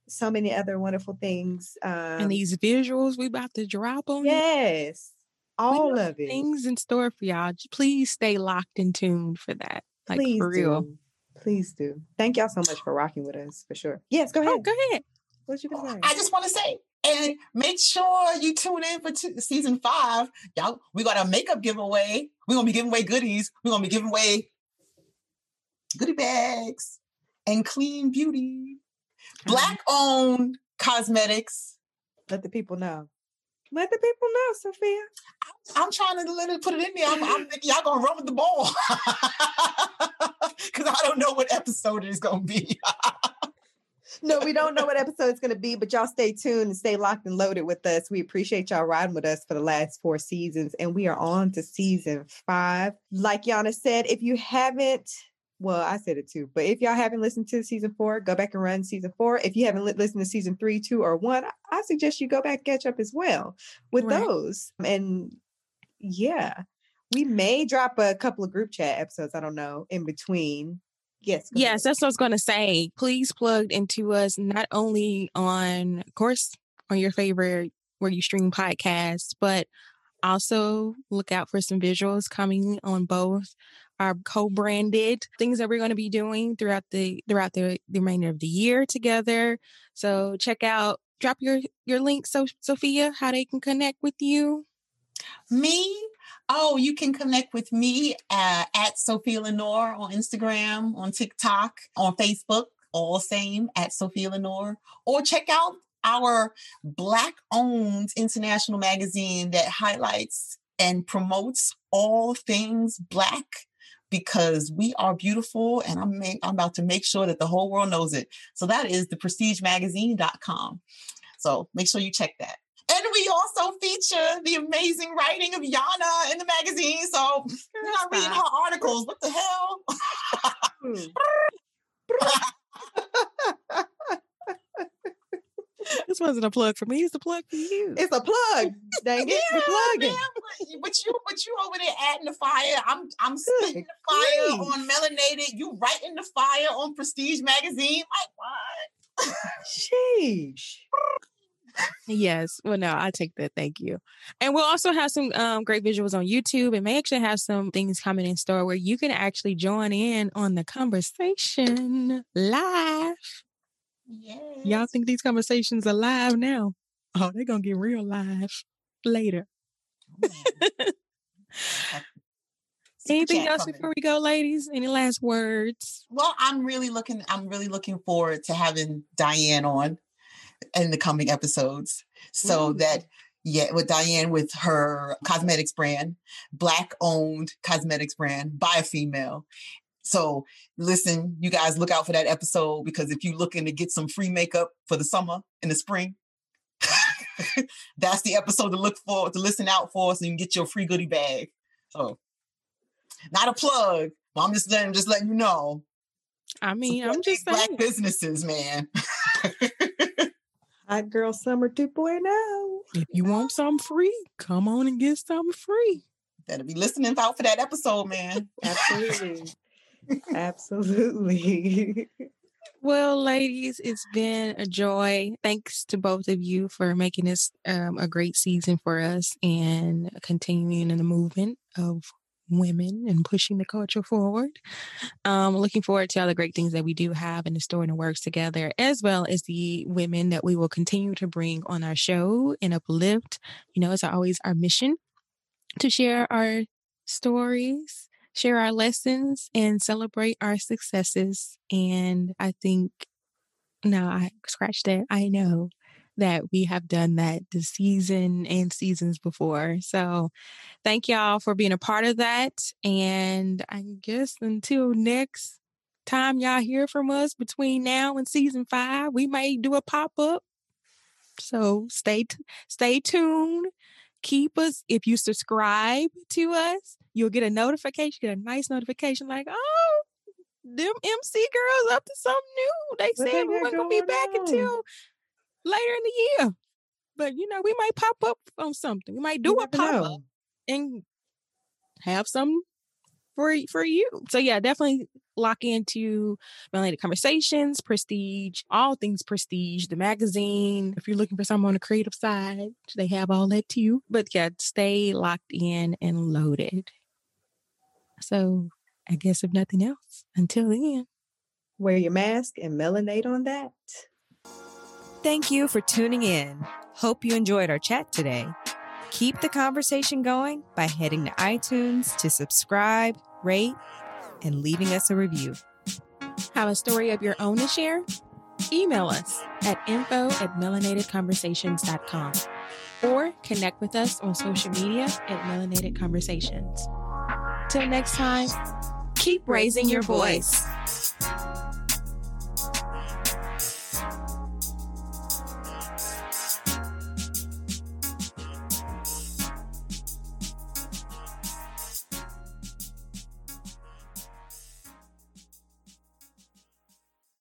So many other wonderful things. Um, and these visuals we about to drop on. Yes. All of it. Things in store for y'all. Please stay locked and tuned for that. Like Please for real. Do. Please do. Thank y'all so much for rocking with us, for sure. Yes, go ahead. Oh, go ahead. What you been saying? I just want to say, and make sure you tune in for two, season five. Y'all, we got our makeup giveaway. We're going to be giving away goodies. We're going to be giving away goodie bags and clean beauty. Black-owned cosmetics. Let the people know. Let the people know, Sophia. I, I'm trying to let it, put it in there. I'm, I'm thinking y'all going to run with the ball. Because I don't know what episode it's going to be. No, we don't know what episode it's going to be, but y'all stay tuned and stay locked and loaded with us. We appreciate y'all riding with us for the last four seasons, and we are on to season five. Like Yana said, if you haven't... Well, I said it too, but if y'all haven't listened to season four, go back and run season four. If you haven't li- listened to season three, two, or one, I, I suggest you go back and catch up as well with right. those. And yeah, we may drop a couple of group chat episodes. I don't know, in between. Yes. Yes, ahead. That's what I was going to say. Please plug into us, not only on, of course, on your favorite where you stream podcasts, but also look out for some visuals coming on both our co-branded things that we're going to be doing throughout the throughout the, the remainder of the year together. So check out, drop your your link, so Sophia, how they can connect with you. Me? Oh, you can connect with me uh, at Sophia Lenore on Instagram, on TikTok, on Facebook, all same at Sophia Lenore. Or check out our Black-owned international magazine that highlights and promotes all things Black. Because we are beautiful, and I'm, make, I'm about to make sure that the whole world knows it. So that is the prestige magazine dot com. So make sure you check that. And we also feature the amazing writing of Yana in the magazine. So you're not reading her articles. What the hell? This wasn't a plug for me. It's a plug for you. It's a plug. Dang it. Yeah, it's a plug. But you, but you over there adding the fire. I'm I'm spitting the fire on Melanated. You writing the fire on Prestige Magazine. Like, what? Sheesh. Yes. Well, no, I take that. Thank you. And we'll also have some um, great visuals on YouTube, and may actually have some things coming in store where you can actually join in on the conversation live. Yes. Y'all think these conversations are live now? Oh, they're going to get real live later. Anything else before we go, ladies? Any last words? Well, I'm really looking, I'm really looking forward to having Diane on in the coming episodes. So mm-hmm. that, yeah, with Diane, with her cosmetics brand, Black owned cosmetics brand by a female. So listen, you guys look out for that episode, because if you're looking to get some free makeup for the summer and the spring, that's the episode to look for, to listen out for, so you can get your free goodie bag. So not a plug, but I'm just letting, just letting you know. I mean, I'm just Black saying. Businesses, man. Hot Girl Summer two point oh. If you want something free, come on and get something free. Better be listening out for that episode, man. Absolutely. Absolutely. Well, ladies, it's been a joy. Thanks to both of you for making this um, a great season for us and continuing in the movement of women and pushing the culture forward. Um, looking forward to all the great things that we do have in the store and the works together, as well as the women that we will continue to bring on our show and uplift. You know, it's always our mission to share our stories, share our lessons, and celebrate our successes. And I think, no, I scratched that. I know that we have done that this season and seasons before. So thank y'all for being a part of that. And I guess until next time y'all hear from us, between now and season five, we may do a pop-up. So stay, t- stay tuned. Keep us. If you subscribe to us, you'll get a notification, get a nice notification like, oh, them M C girls up to something new. They what said we weren't going to be back on? Until... later in the year. But, you know, we might pop up on something. We might do you a pop-up and have some for, for you. So, yeah, definitely lock into Melanated Conversations, Prestige, all things Prestige, the magazine. If you're looking for something on the creative side, they have all that too. But, yeah, stay locked in and loaded. So, I guess if nothing else, until then. Wear your mask and melanate on that. Thank you for tuning in. Hope you enjoyed our chat today. Keep the conversation going by heading to iTunes to subscribe, rate, and leaving us a review. Have a story of your own to share? Email us at info at melanatedconversations.com or connect with us on social media at Melanated Conversations. Till next time, keep raising your voice.